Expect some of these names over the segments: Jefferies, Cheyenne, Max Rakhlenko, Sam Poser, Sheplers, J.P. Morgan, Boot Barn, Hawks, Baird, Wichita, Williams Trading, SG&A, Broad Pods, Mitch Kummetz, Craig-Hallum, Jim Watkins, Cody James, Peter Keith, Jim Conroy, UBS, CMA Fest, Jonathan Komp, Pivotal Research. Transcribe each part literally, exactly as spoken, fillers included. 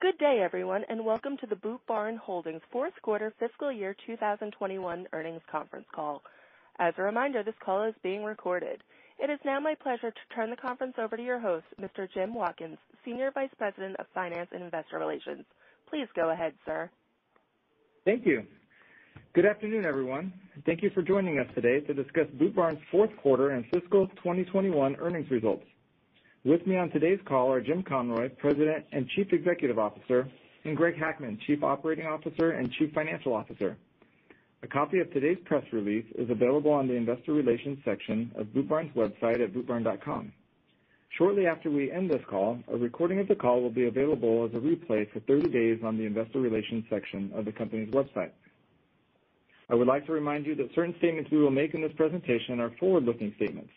Good day, everyone, and welcome to the Boot Barn Holdings fourth quarter fiscal year two thousand twenty-one earnings conference call. As a reminder, this call is being recorded. It is now my pleasure to turn the conference over to your host, Mister Jim Watkins, Senior Vice President of Finance and Investor Relations. Please go ahead, sir. Thank you. Good afternoon, everyone. Thank you for joining us today to discuss Boot Barn's fourth quarter and fiscal twenty twenty-one earnings results. With me on today's call are Jim Conroy, President and Chief Executive Officer, and Greg Hackman, Chief Operating Officer and Chief Financial Officer. A copy of today's press release is available on the Investor Relations section of Boot Barn's website at boot barn dot com. Shortly after we end this call, a recording of the call will be available as a replay for thirty days on the Investor Relations section of the company's website. I would like to remind you that certain statements we will make in this presentation are forward-looking statements.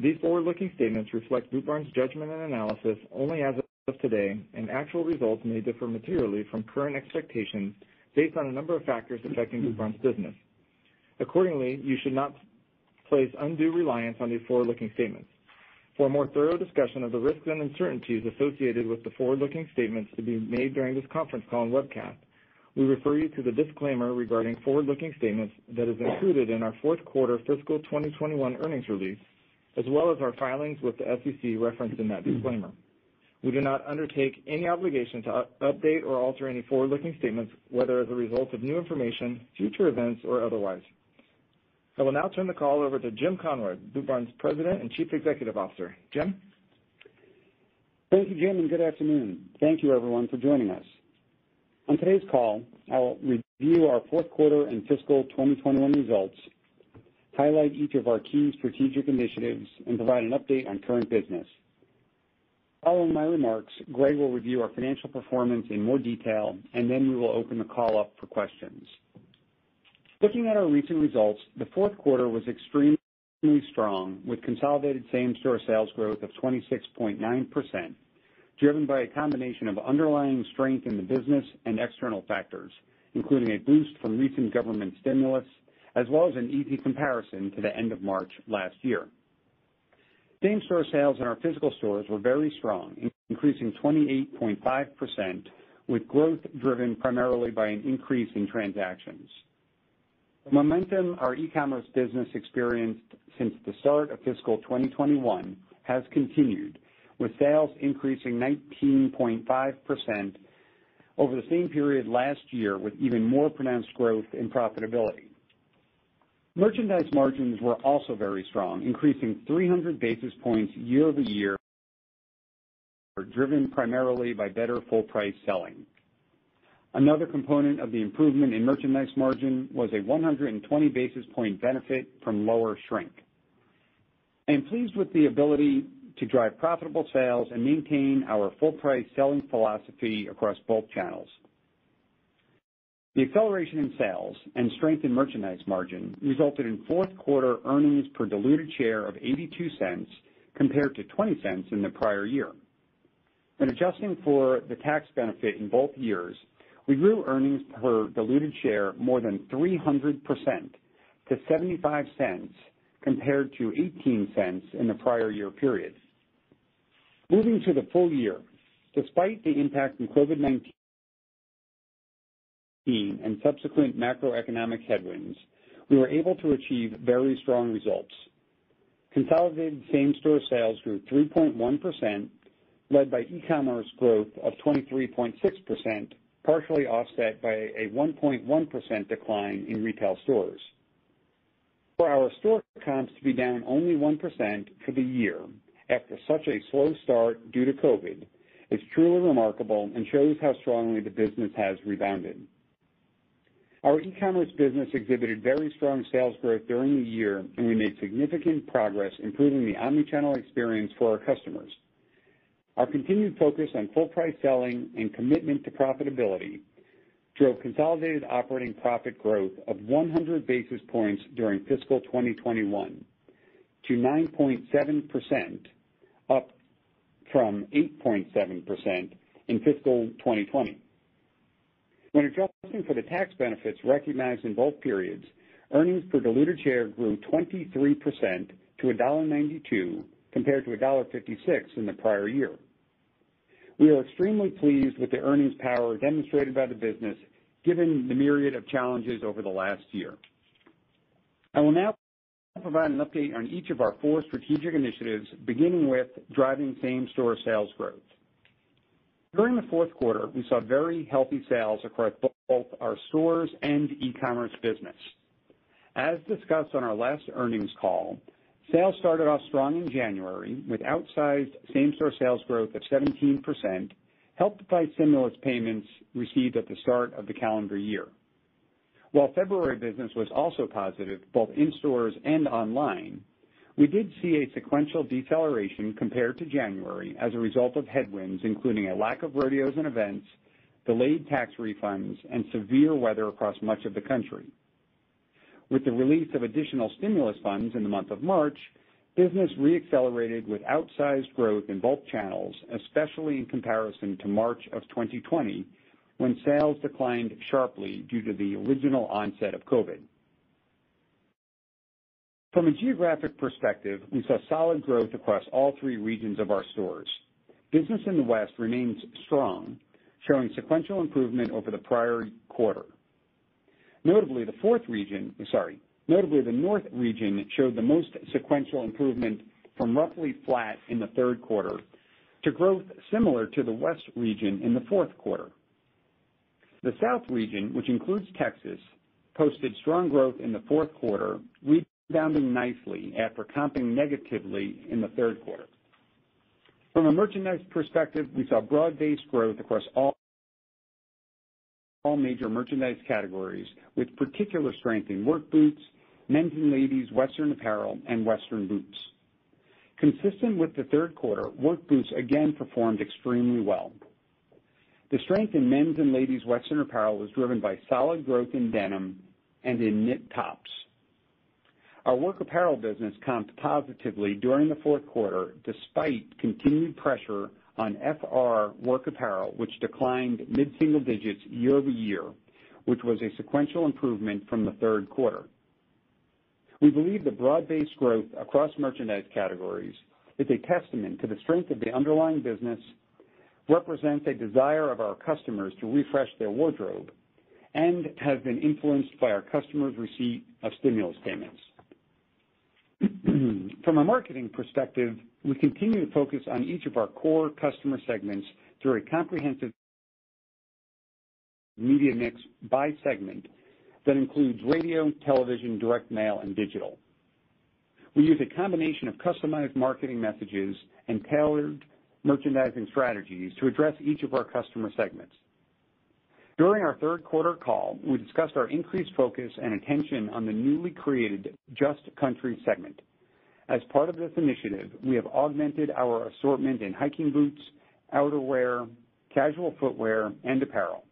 These forward-looking statements reflect Boot Barn's judgment and analysis only as of today, and actual results may differ materially from current expectations based on a number of factors affecting Boot Barn's business. Accordingly, you should not place undue reliance on these forward-looking statements. For a more thorough discussion of the risks and uncertainties associated with the forward-looking statements to be made during this conference call and webcast, we refer you to the disclaimer regarding forward-looking statements that is included in our fourth quarter fiscal twenty twenty-one earnings release, as well as our filings with the S E C referenced in that disclaimer. We do not undertake any obligation to update or alter any forward-looking statements, whether as a result of new information, future events, or otherwise. I will now turn the call over to Jim Conroy, Boot Barn's President and Chief Executive Officer. Jim? Thank you, Jim, and good afternoon. Thank you, everyone, for joining us. On today's call, I will review our fourth quarter and fiscal twenty twenty-one results, highlight each of our key strategic initiatives, and provide an update on current business. Following my remarks, Greg will review our financial performance in more detail, and then we will open the call up for questions. Looking at our recent results, the fourth quarter was extremely strong, with consolidated same-store sales growth of twenty-six point nine percent, driven by a combination of underlying strength in the business and external factors, including a boost from recent government stimulus, as well as an easy comparison to the end of March last year. Same-store sales in our physical stores were very strong, increasing twenty-eight point five percent, with growth driven primarily by an increase in transactions. The momentum our e-commerce business experienced since the start of fiscal twenty twenty-one has continued, with sales increasing nineteen point five percent over the same period last year, with even more pronounced growth in profitability. Merchandise margins were also very strong, increasing three hundred basis points year-over-year, driven primarily by better full-price selling. Another component of the improvement in merchandise margin was a one hundred twenty basis point benefit from lower shrink. I am pleased with the ability to drive profitable sales and maintain our full-price selling philosophy across both channels. The acceleration in sales and strength in merchandise margin resulted in fourth quarter earnings per diluted share of eighty-two cents compared to twenty cents in the prior year. When adjusting for the tax benefit in both years, we grew earnings per diluted share more than three hundred percent to seventy-five cents compared to eighteen cents in the prior year period. Moving to the full year, despite the impact from COVID nineteen and subsequent macroeconomic headwinds, we were able to achieve very strong results. Consolidated same-store sales grew three point one percent, led by e-commerce growth of twenty-three point six percent, partially offset by a one point one percent decline in retail stores. For our store comps to be down only one percent for the year after such a slow start due to COVID is truly remarkable and shows how strongly the business has rebounded. Our e-commerce business exhibited very strong sales growth during the year, and we made significant progress improving the omnichannel experience for our customers. Our continued focus on full-price selling and commitment to profitability drove consolidated operating profit growth of one hundred basis points during fiscal twenty twenty-one to nine point seven percent, up from eight point seven percent in fiscal twenty twenty. When adjusting for the tax benefits recognized in both periods, earnings per diluted share grew twenty-three percent to one dollar ninety-two compared to one dollar fifty-six in the prior year. We are extremely pleased with the earnings power demonstrated by the business, given the myriad of challenges over the last year. I will now provide an update on each of our four strategic initiatives, beginning with driving same-store sales growth. During the fourth quarter, we saw very healthy sales across both our stores and e-commerce business. As discussed on our last earnings call, sales started off strong in January with outsized same-store sales growth of seventeen percent, helped by stimulus payments received at the start of the calendar year. While February business was also positive, both in stores and online, we did see a sequential deceleration compared to January as a result of headwinds, including a lack of rodeos and events, delayed tax refunds, and severe weather across much of the country. With the release of additional stimulus funds in the month of March, business reaccelerated with outsized growth in both channels, especially in comparison to March of twenty twenty, when sales declined sharply due to the original onset of COVID. From a geographic perspective, we saw solid growth across all three regions of our stores. Business in the West remains strong, showing sequential improvement over the prior quarter. Notably, the fourth region, sorry, notably the North region showed the most sequential improvement from roughly flat in the third quarter to growth similar to the West region in the fourth quarter. The South region, which includes Texas, posted strong growth in the fourth quarter, rebounding nicely after comping negatively in the third quarter. From a merchandise perspective, we saw broad-based growth across all, all major merchandise categories, with particular strength in work boots, men's and ladies' Western apparel, and Western boots. Consistent with the third quarter, work boots again performed extremely well. The strength in men's and ladies' Western apparel was driven by solid growth in denim and in knit tops. Our work apparel business comped positively during the fourth quarter, despite continued pressure on F R work apparel, which declined mid-single digits year over year, which was a sequential improvement from the third quarter. We believe the broad-based growth across merchandise categories is a testament to the strength of the underlying business, represents a desire of our customers to refresh their wardrobe, and has been influenced by our customers' receipt of stimulus payments. From a marketing perspective, we continue to focus on each of our core customer segments through a comprehensive media mix by segment that includes radio, television, direct mail, and digital. We use a combination of customized marketing messages and tailored merchandising strategies to address each of our customer segments. During our third quarter call, we discussed our increased focus and attention on the newly created Just Country segment. As part of this initiative, we have augmented our assortment in hiking boots, outerwear, casual footwear, and apparel.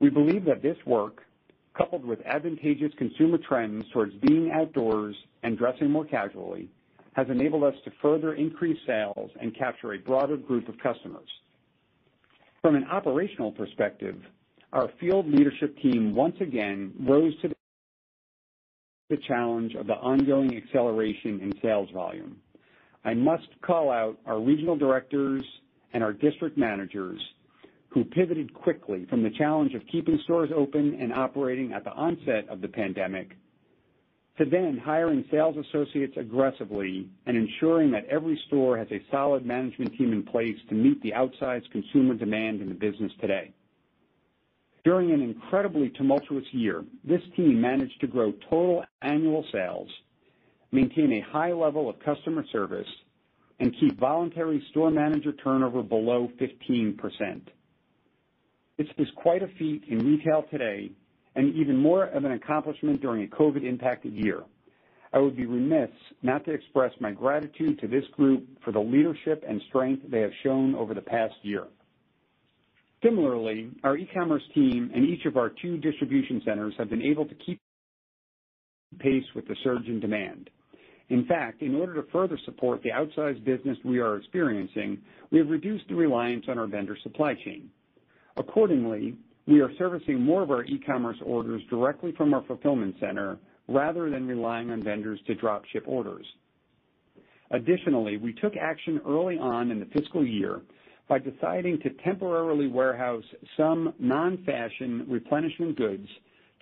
We believe that this work, coupled with advantageous consumer trends towards being outdoors and dressing more casually, has enabled us to further increase sales and capture a broader group of customers. From an operational perspective, our field leadership team once again rose to the challenge of the ongoing acceleration in sales volume. I must call out our regional directors and our district managers who pivoted quickly from the challenge of keeping stores open and operating at the onset of the pandemic to then hiring sales associates aggressively and ensuring that every store has a solid management team in place to meet the outsized consumer demand in the business today. During an incredibly tumultuous year, this team managed to grow total annual sales, maintain a high level of customer service, and keep voluntary store manager turnover below fifteen percent. This is quite a feat in retail today, and even more of an accomplishment during a COVID-impacted year. I would be remiss not to express my gratitude to this group for the leadership and strength they have shown over the past year. Similarly, our e-commerce team and each of our two distribution centers have been able to keep pace with the surge in demand. In fact, in order to further support the outsized business we are experiencing, we have reduced the reliance on our vendor supply chain. Accordingly, we are servicing more of our e-commerce orders directly from our fulfillment center rather than relying on vendors to drop ship orders. Additionally, we took action early on in the fiscal year by deciding to temporarily warehouse some non-fashion replenishment goods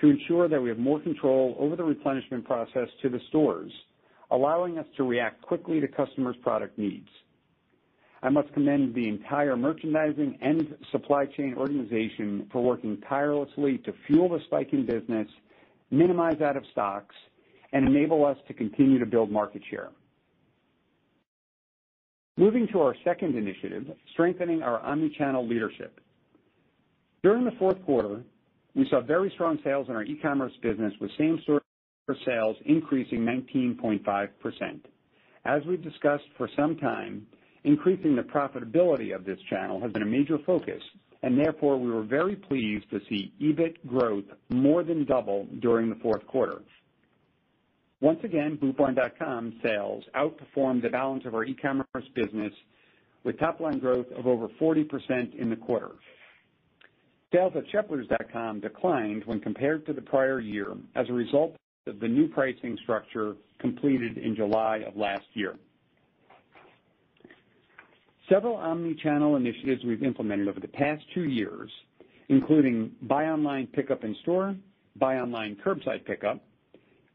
to ensure that we have more control over the replenishment process to the stores, allowing us to react quickly to customers' product needs. I must commend the entire merchandising and supply chain organization for working tirelessly to fuel the spike in business, minimize out of stocks, and enable us to continue to build market share. Moving to our second initiative, strengthening our omnichannel leadership. During the fourth quarter, we saw very strong sales in our e-commerce business, with same-store sales increasing nineteen point five percent. As we've discussed for some time, increasing the profitability of this channel has been a major focus, and therefore we were very pleased to see E B I T growth more than double during the fourth quarter. Once again, boot barn dot com sales outperformed the balance of our e-commerce business, with top-line growth of over forty percent in the quarter. Sales at Sheplers dot com declined when compared to the prior year as a result of the new pricing structure completed in July of last year. Several omnichannel initiatives we've implemented over the past two years, including buy online pickup in store, buy online curbside pickup,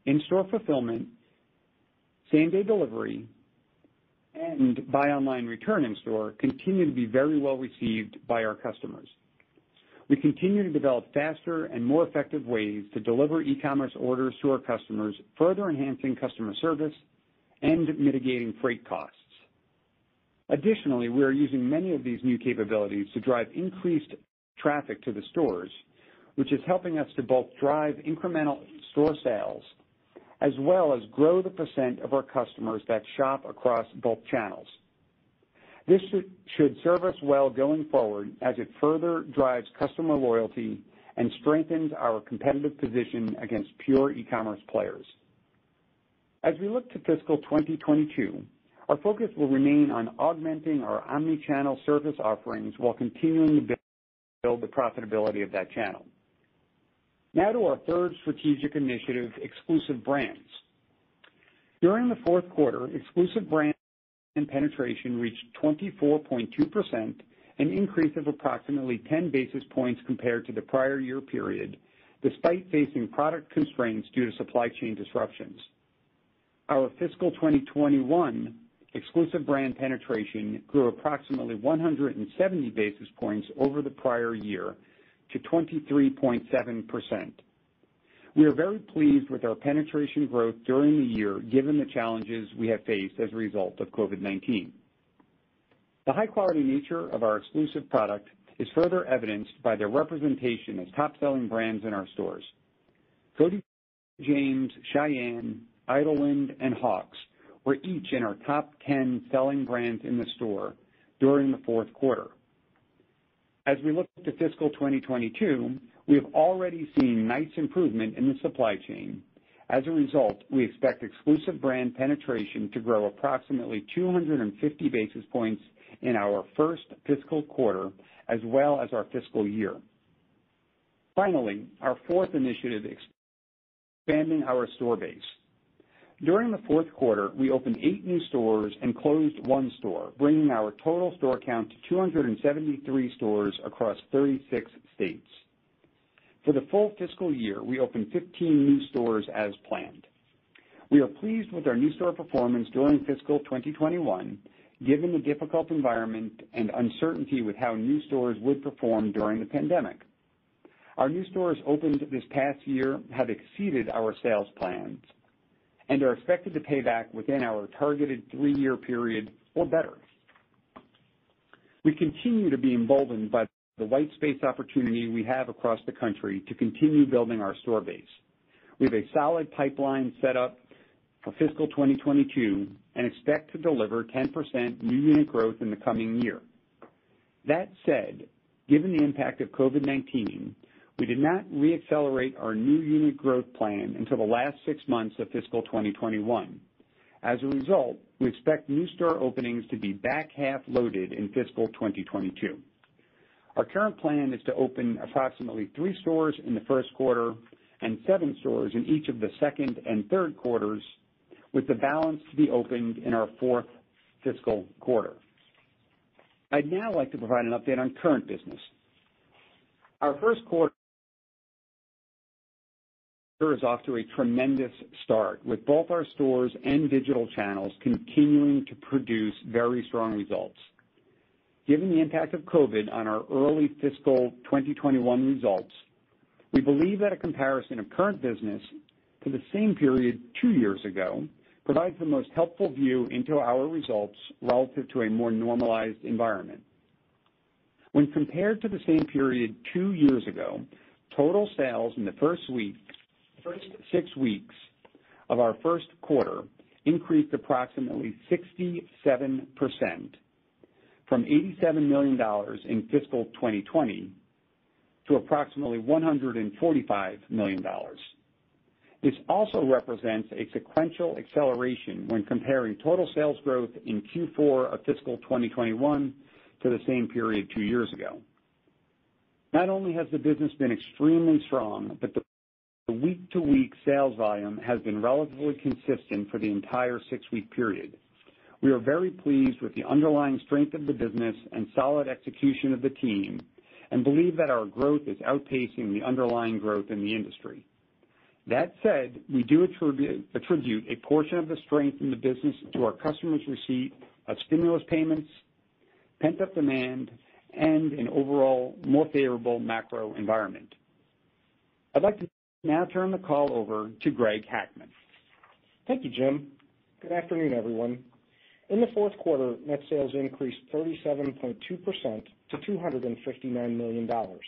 in-store fulfillment, same-day delivery, and buy online return in store, continue to be very well received by our customers. We continue to develop faster and more effective ways to deliver e-commerce orders to our customers, further enhancing customer service and mitigating freight costs. Additionally, we are using many of these new capabilities to drive increased traffic to the stores, which is helping us to both drive incremental store sales as well as grow the percent of our customers that shop across both channels. This should serve us well going forward, as it further drives customer loyalty and strengthens our competitive position against pure e-commerce players. As we look to fiscal twenty twenty-two, our focus will remain on augmenting our omni-channel service offerings while continuing to build the profitability of that channel. Now to our third strategic initiative, exclusive brands. During the fourth quarter, exclusive brand penetration reached twenty-four point two percent, an increase of approximately ten basis points compared to the prior year period, despite facing product constraints due to supply chain disruptions. Our fiscal twenty twenty-one exclusive brand penetration grew approximately one hundred seventy basis points over the prior year to twenty-three point seven percent. We are very pleased with our penetration growth during the year, given the challenges we have faced as a result of COVID nineteen. The high-quality nature of our exclusive product is further evidenced by their representation as top-selling brands in our stores. Cody James, Cheyenne, Idyllwind, and Hawks were each in our top ten selling brands in the store during the fourth quarter. As we look to fiscal twenty twenty-two, we have already seen nice improvement in the supply chain. As a result, we expect exclusive brand penetration to grow approximately two hundred fifty basis points in our first fiscal quarter as well as our fiscal year. Finally, our fourth initiative, expanding our store base. During the fourth quarter, we opened eight new stores and closed one store, bringing our total store count to two hundred seventy-three stores across thirty-six states. For the full fiscal year, we opened fifteen new stores as planned. We are pleased with our new store performance during fiscal twenty twenty-one, given the difficult environment and uncertainty with how new stores would perform during the pandemic. Our new stores opened this past year have exceeded our sales plans and are expected to pay back within our targeted three-year period or better. We continue to be emboldened by the white space opportunity we have across the country to continue building our store base. We have a solid pipeline set up for fiscal twenty twenty-two and expect to deliver ten percent new unit growth in the coming year. That said, given the impact of COVID nineteen, we did not reaccelerate our new unit growth plan until the last six months of fiscal twenty twenty-one. As a result, we expect new store openings to be back half loaded in fiscal twenty twenty-two. Our current plan is to open approximately three stores in the first quarter and seven stores in each of the second and third quarters, with the balance to be opened in our fourth fiscal quarter. I'd now like to provide an update on current business. Our first quarter is off to a tremendous start, with both our stores and digital channels continuing to produce very strong results. Given the impact of COVID on our early fiscal twenty twenty-one results, we believe that a comparison of current business to the same period two years ago provides the most helpful view into our results relative to a more normalized environment. When compared to the same period two years ago, total sales in the first week, first six weeks of our first quarter increased approximately sixty-seven percent from eighty-seven million dollars in fiscal twenty twenty to approximately one hundred forty-five million dollars. This also represents a sequential acceleration when comparing total sales growth in Q four of fiscal twenty twenty-one to the same period two years ago. Not only has the business been extremely strong, but the week-to-week sales volume has been relatively consistent for the entire six-week period. We are very pleased with the underlying strength of the business and solid execution of the team, and believe that our growth is outpacing the underlying growth in the industry. That said, we do attribute, attribute a portion of the strength in the business to our customers' receipt of stimulus payments, pent-up demand, and an overall more favorable macro environment. I'd like to now turn the call over to Greg Hackman. Thank you, Jim. Good afternoon, everyone. In the fourth quarter, net sales increased thirty-seven point two percent to two hundred fifty-nine million dollars.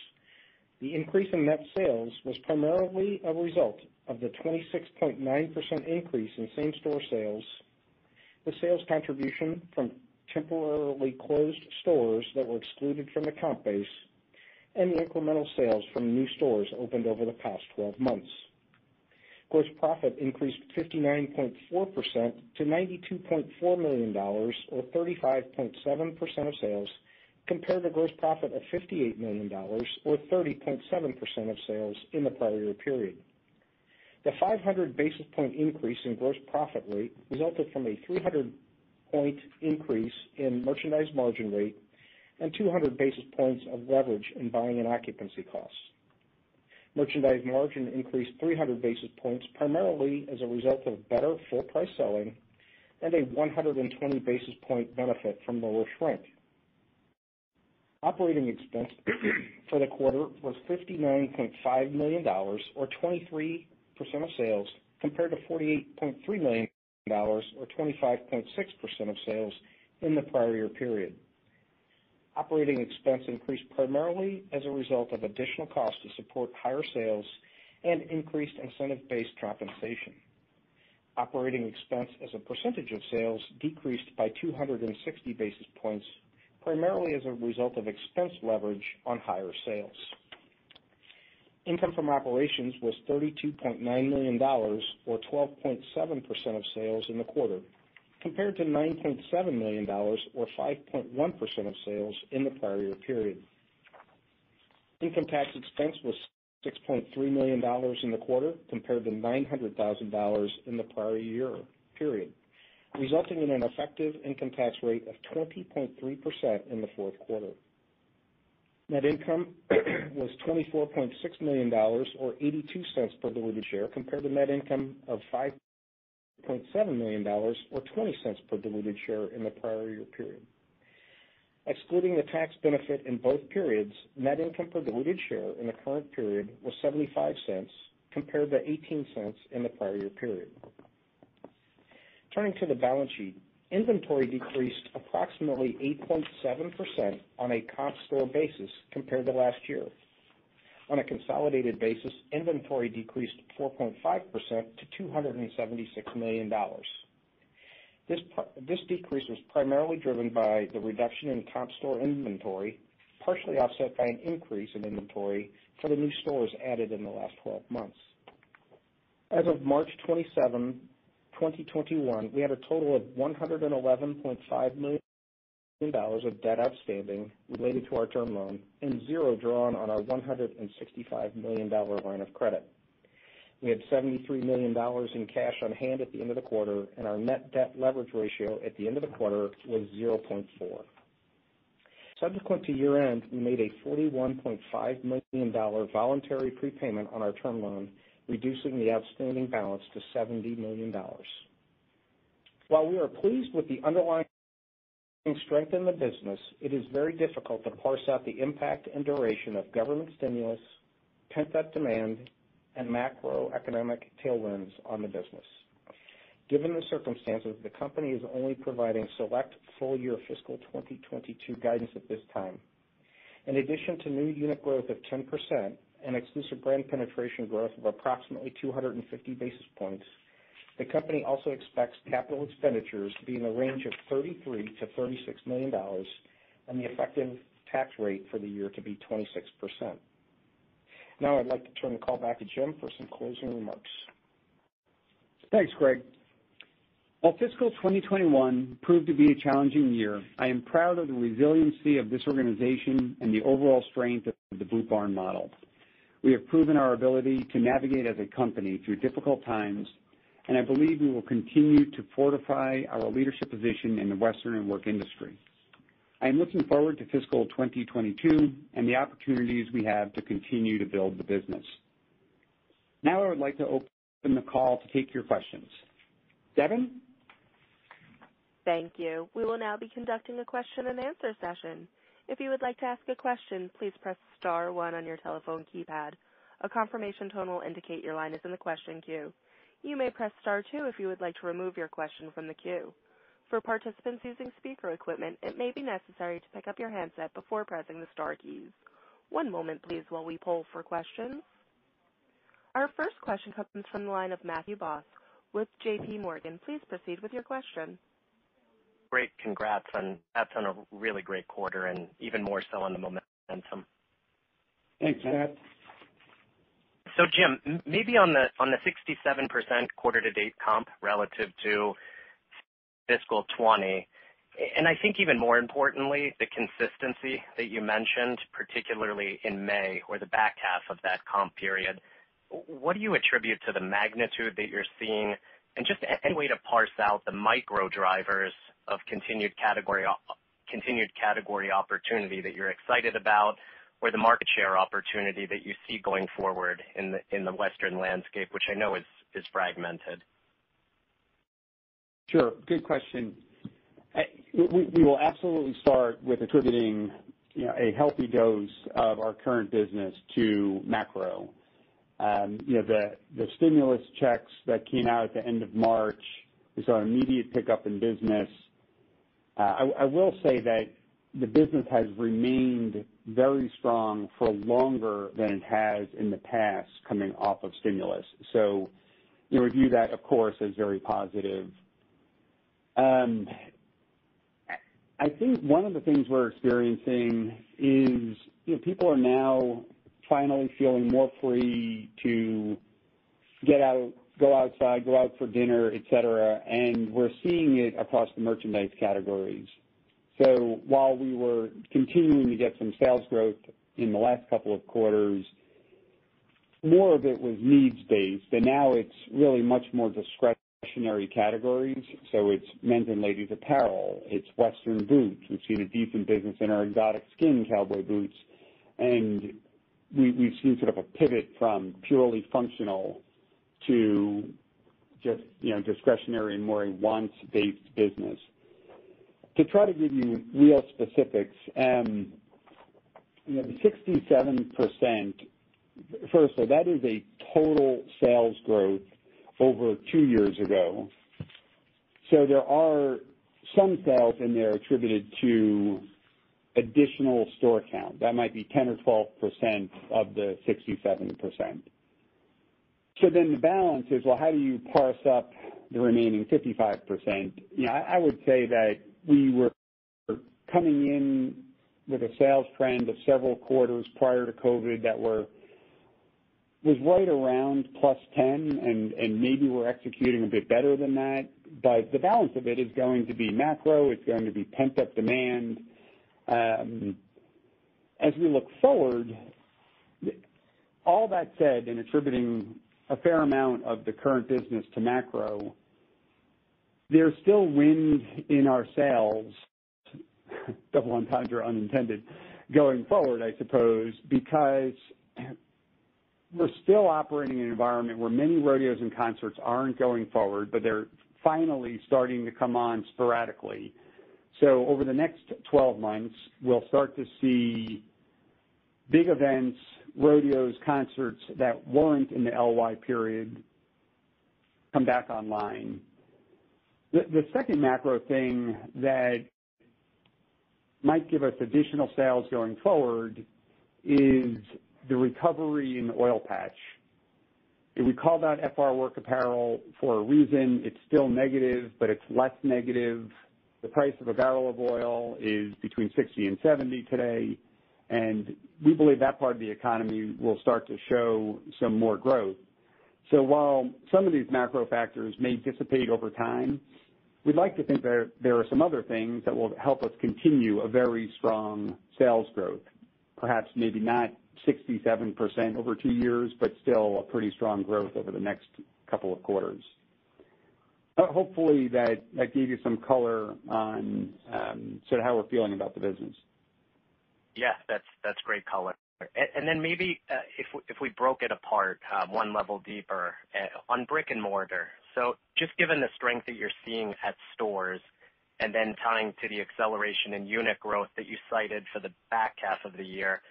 The increase in net sales was primarily a result of the twenty-six point nine percent increase in same-store sales, the sales contribution from temporarily closed stores that were excluded from the comp base, and the incremental sales from new stores opened over the past twelve months. Gross profit increased fifty-nine point four percent to ninety-two point four million dollars, or thirty-five point seven percent of sales, compared to gross profit of fifty-eight million dollars, or thirty point seven percent of sales in the prior year period. The five hundred basis point increase in gross profit rate resulted from a three hundred point increase in merchandise margin rate and two hundred basis points of leverage in buying and occupancy costs. Merchandise margin increased three hundred basis points primarily as a result of better full price selling and a one hundred twenty basis point benefit from lower shrink. Operating expense for the quarter was fifty-nine point five million dollars, or twenty-three percent of sales, compared to forty-eight point three million dollars, or twenty-five point six percent of sales in the prior year period. Operating expense increased primarily as a result of additional costs to support higher sales and increased incentive-based compensation. Operating expense as a percentage of sales decreased by two hundred sixty basis points, primarily as a result of expense leverage on higher sales. Income from operations was thirty-two point nine million dollars, or twelve point seven percent of sales in the quarter, compared to nine point seven million dollars, or five point one percent of sales in the prior year period. Income tax expense was six point three million dollars in the quarter, compared to nine hundred thousand dollars in the prior year period, resulting in an effective income tax rate of twenty point three percent in the fourth quarter. Net income was twenty-four point six million dollars, or eighty-two cents per diluted share, compared to net income of five point seven million dollars, or twenty cents per diluted share in the prior year period. Excluding the tax benefit in both periods, net income per diluted share in the current period was seventy-five cents, compared to eighteen cents in the prior year period. Turning to the balance sheet, inventory decreased approximately eight point seven percent on a comp store basis compared to last year. On a consolidated basis, inventory decreased four point five percent to two hundred seventy-six million dollars. This, this decrease was primarily driven by the reduction in comp store inventory, partially offset by an increase in inventory for the new stores added in the last twelve months. As of March twenty-seventh, twenty twenty-one, we had a total of one hundred eleven point five million dollars of debt outstanding related to our term loan and zero drawn on our one hundred sixty-five million dollars line of credit. We had seventy-three million dollars in cash on hand at the end of the quarter, and our net debt leverage ratio at the end of the quarter was zero point four. Subsequent to year-end, we made a forty-one point five million dollars voluntary prepayment on our term loan, reducing the outstanding balance to seventy million dollars. While we are pleased with the underlying strength in the business, it is very difficult to parse out the impact and duration of government stimulus, pent-up demand, and macroeconomic tailwinds on the business. Given the circumstances, the company is only providing select full-year fiscal twenty twenty-two guidance at this time. In addition to new unit growth of ten percent and exclusive brand penetration growth of approximately two hundred fifty basis points, the company also expects capital expenditures to be in the range of thirty-three to thirty-six million dollars and the effective tax rate for the year to be twenty-six percent. Now I'd like to turn the call back to Jim for some closing remarks. Thanks, Greg. While fiscal twenty twenty-one proved to be a challenging year, I am proud of the resiliency of this organization and the overall strength of the Boot Barn model. We have proven our ability to navigate as a company through difficult times, and I believe we will continue to fortify our leadership position in the Western and work industry. I am looking forward to fiscal twenty twenty-two and the opportunities we have to continue to build the business. Now I would like to open the call to take your questions. Devin? Thank you. We will now be conducting a question and answer session. If you would like to ask a question, please press star one on your telephone keypad. A confirmation tone will indicate your line is in the question queue. You may press star two if you would like to remove your question from the queue. For participants using speaker equipment, it may be necessary to pick up your handset before pressing the star keys. One moment, please, while we poll for questions. Our first question comes from the line of Matthew Boss with J P. Morgan. Please proceed with your question. Great. Congrats on, that's on a really great quarter and even more so on the momentum. Thanks, Matt. So, Jim, maybe on the on the sixty-seven percent quarter-to-date comp relative to fiscal twenty, and I think even more importantly, the consistency that you mentioned, particularly in May or the back half of that comp period, what do you attribute to the magnitude that you're seeing, and just any way to parse out the micro drivers of continued category continued category opportunity that you're excited about, or the market share opportunity that you see going forward in the in the Western landscape, which I know is is fragmented? Sure, good question. I, we, we will absolutely start with attributing, you know, a healthy dose of our current business to macro. Um, you know, the, the stimulus checks that came out at the end of March, we saw an immediate pickup in business. Uh, I, I will say that the business has remained very strong for longer than it has in the past coming off of stimulus. So, you know, we view that, of course, as very positive. Um, I think one of the things we're experiencing is, you know, people are now finally feeling more free to get out, go outside, go out for dinner, et cetera, and we're seeing it across the merchandise categories. So while we were continuing to get some sales growth in the last couple of quarters, more of it was needs-based, and now it's really much more discretionary categories. So it's men's and ladies' apparel, it's Western boots. We've seen a decent business in our exotic skin cowboy boots, and we, we've seen sort of a pivot from purely functional to just, you know, discretionary and more a wants-based business. To try to give you real specifics, um, you know, sixty-seven percent, first of all, that is a total sales growth over two years ago. So there are some sales in there attributed to additional store count. That might be ten or twelve percent of the sixty-seven percent. So then the balance is, well, how do you parse up the remaining fifty-five percent? You know, I, I would say that we were coming in with a sales trend of several quarters prior to COVID that were was right around plus ten, and, and maybe we're executing a bit better than that. But the balance of it is going to be macro. It's going to be pent-up demand. Um, as we look forward, all that said, in attributing a fair amount of the current business to macro, there's still wind in our sails double entendre unintended, going forward, I suppose, because we're still operating in an environment where many rodeos and concerts aren't going forward, but they're finally starting to come on sporadically. So over the next twelve months, we'll start to see big events, rodeos, concerts that weren't in the L Y period come back online. The, the second macro thing that might give us additional sales going forward is the recovery in the oil patch. If we call that F R work apparel for a reason. It's still negative, but it's less negative. The price of a barrel of oil is between sixty and seventy today, and we believe that part of the economy will start to show some more growth. So while some of these macro factors may dissipate over time, we'd like to think that there are some other things that will help us continue a very strong sales growth, perhaps maybe not sixty-seven percent over two years, but still a pretty strong growth over the next couple of quarters. Hopefully that, that gave you some color on um, sort of how we're feeling about the business. Yeah, that's that's great color. And, and then maybe uh, if, we, if we broke it apart um, one level deeper uh, on brick and mortar, so just given the strength that you're seeing at stores and then tying to the acceleration in unit growth that you cited for the back half of the year,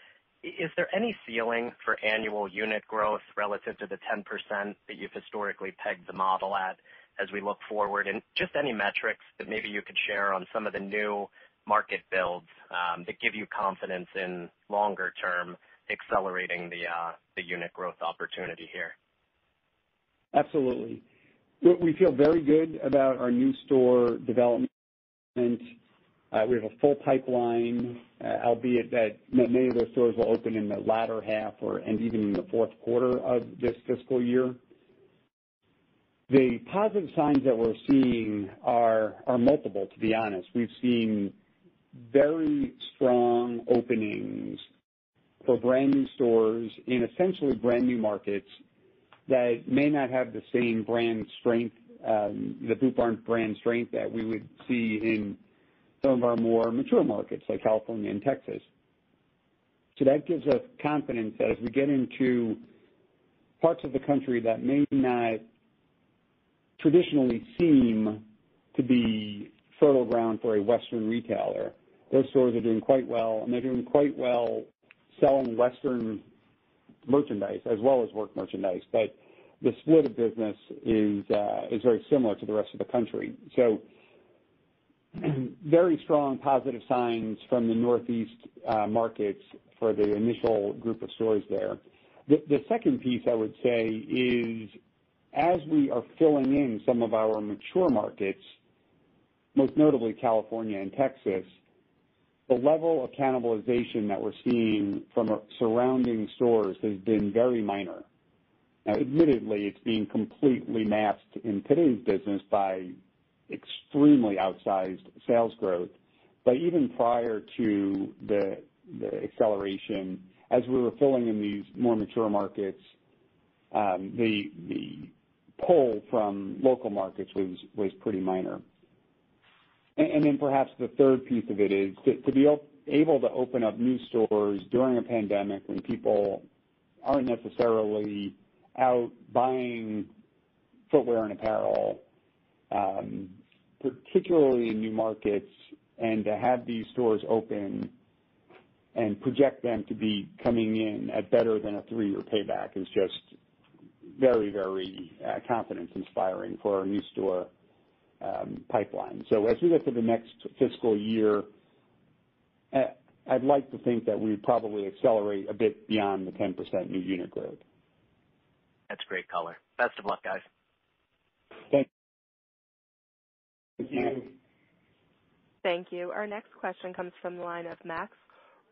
is there any ceiling for annual unit growth relative to the ten percent that you've historically pegged the model at as we look forward? And just any metrics that maybe you could share on some of the new market builds um, that give you confidence in longer term accelerating the, uh, the unit growth opportunity here? Absolutely. We feel very good about our new store development. Uh, we have a full pipeline, uh, albeit that many of those stores will open in the latter half or and even in the fourth quarter of this fiscal year. The positive signs that we're seeing are, are multiple, to be honest. We've seen very strong openings for brand new stores in essentially brand new markets that may not have the same brand strength, um, the Boot Barn brand strength that we would see in some of our more mature markets like California and Texas. So that gives us confidence that as we get into parts of the country that may not traditionally seem to be fertile ground for a Western retailer, those stores are doing quite well, and they're doing quite well selling Western merchandise as well as work merchandise. But the split of business is uh, is very similar to the rest of the country. So very strong positive signs from the Northeast uh, markets for the initial group of stores there. The, the second piece I would say is as we are filling in some of our mature markets, most notably California and Texas, the level of cannibalization that we're seeing from surrounding stores has been very minor. Now, admittedly, it's being completely masked in today's business by extremely outsized sales growth, but even prior to the, the acceleration, as we were filling in these more mature markets, um, the, the pull from local markets was, was pretty minor. And, and then perhaps the third piece of it is to, to be op- able to open up new stores during a pandemic when people aren't necessarily out buying footwear and apparel, Um, particularly in new markets, and to have these stores open and project them to be coming in at better than a three-year payback is just very, very uh, confidence-inspiring for our new store um, pipeline. So as we get to the next fiscal year, uh, I'd like to think that we would probably accelerate a bit beyond the ten percent new unit growth. That's great color. Best of luck, guys. Thank you. Thank you. Thank you. Our next question comes from the line of Max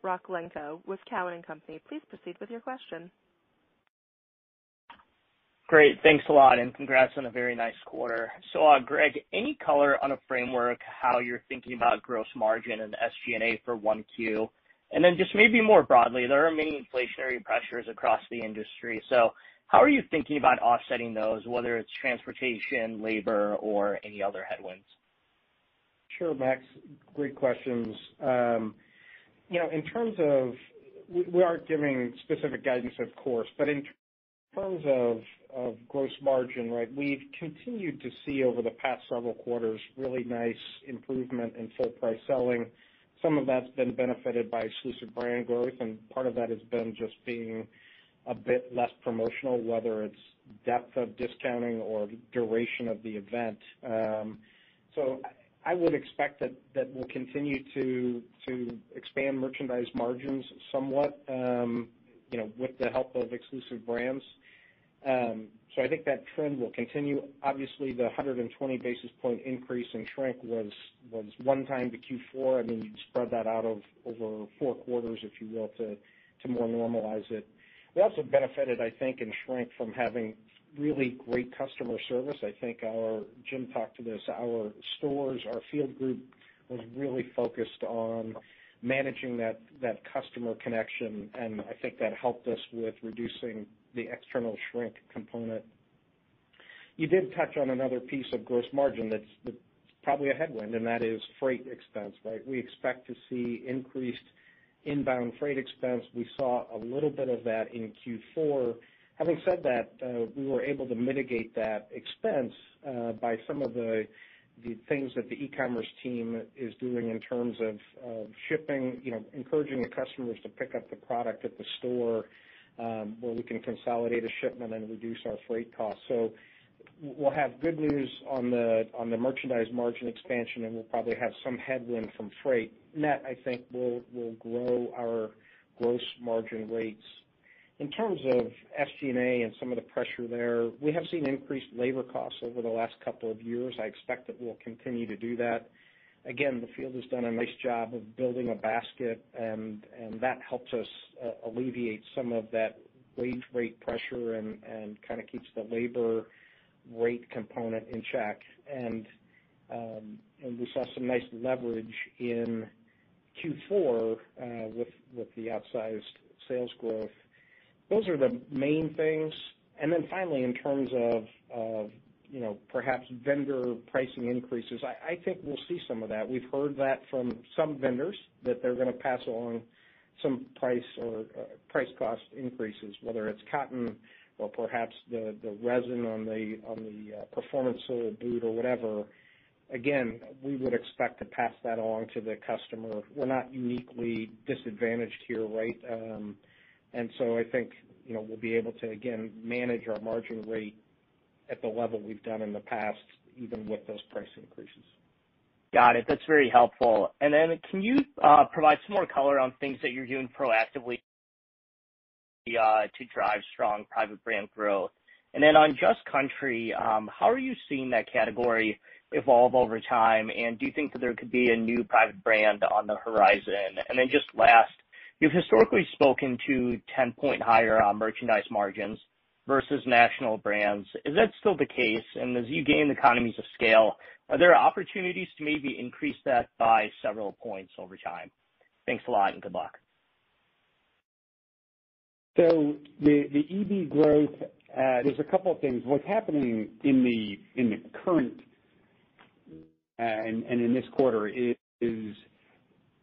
Rakhlenko with Cowen and Company. Please proceed with your question. Great. Thanks a lot, and congrats on a very nice quarter. So, uh, Greg, any color on a framework how you're thinking about gross margin and S G and A for one Q? And then just maybe more broadly, there are many inflationary pressures across the industry. So how are you thinking about offsetting those, whether it's transportation, labor, or any other headwinds? Sure, Max. Great questions. Um, you know, in terms of, we, we aren't giving specific guidance, of course, but in terms of, of gross margin, right, we've continued to see over the past several quarters really nice improvement in full price selling. Some of that's been benefited by exclusive brand growth, and part of that has been just being a bit less promotional, whether it's depth of discounting or duration of the event. Um, so I would expect that, that we'll continue to to expand merchandise margins somewhat, um, you know, with the help of exclusive brands. Um, so I think that trend will continue. Obviously, the one hundred twenty basis point increase in shrink was was one time to Q four. I mean, you'd spread that out of over four quarters, if you will, to, to more normalize it. We also benefited, I think, in shrink from having really great customer service. I think our, Jim talked to this, our stores, our field group was really focused on managing that, that customer connection, and I think that helped us with reducing the external shrink component. You did touch on another piece of gross margin that's, that's probably a headwind, and that is freight expense, right? We expect to see increased inbound freight expense. We saw a little bit of that in Q four. Having said that, uh, we were able to mitigate that expense uh, by some of the, the things that the e-commerce team is doing in terms of uh, shipping, you know, encouraging the customers to pick up the product at the store, um, where we can consolidate a shipment and reduce our freight costs. So we'll have good news on the on the merchandise margin expansion, and we'll probably have some headwind from freight. Net, I think, will will grow our gross margin rates. In terms of S G and A and some of the pressure there, we have seen increased labor costs over the last couple of years. I expect that we'll continue to do that. Again, the field has done a nice job of building a basket, and and that helps us uh, alleviate some of that wage rate pressure and, and kind of keeps the labor rate component in check. And um, and we saw some nice leverage in Q four uh, with with the outsized sales growth. Those are the main things. And then finally, in terms of, of you know, perhaps vendor pricing increases, I, I think we'll see some of that. We've heard that from some vendors that they're going to pass along some price or uh, price cost increases, whether it's cotton or perhaps the, the resin on the on the uh, performance sole boot or whatever. Again, we would expect to pass that along to the customer. We're not uniquely disadvantaged here, right? Um, and so I think, you know, we'll be able to, again, manage our margin rate at the level we've done in the past, even with those price increases. Got it. That's very helpful. And then can you uh, provide some more color on things that you're doing proactively Uh, to drive strong private brand growth? And then on Just Country, um, how are you seeing that category evolve over time? And do you think that there could be a new private brand on the horizon? And then just last, you've historically spoken to ten-point higher uh, merchandise margins versus national brands. Is that still the case? And as you gain economies of scale, are there opportunities to maybe increase that by several points over time? Thanks a lot and good luck. So the, the E B growth, uh, there's a couple of things. What's happening in the in the current uh, and, and in this quarter is, is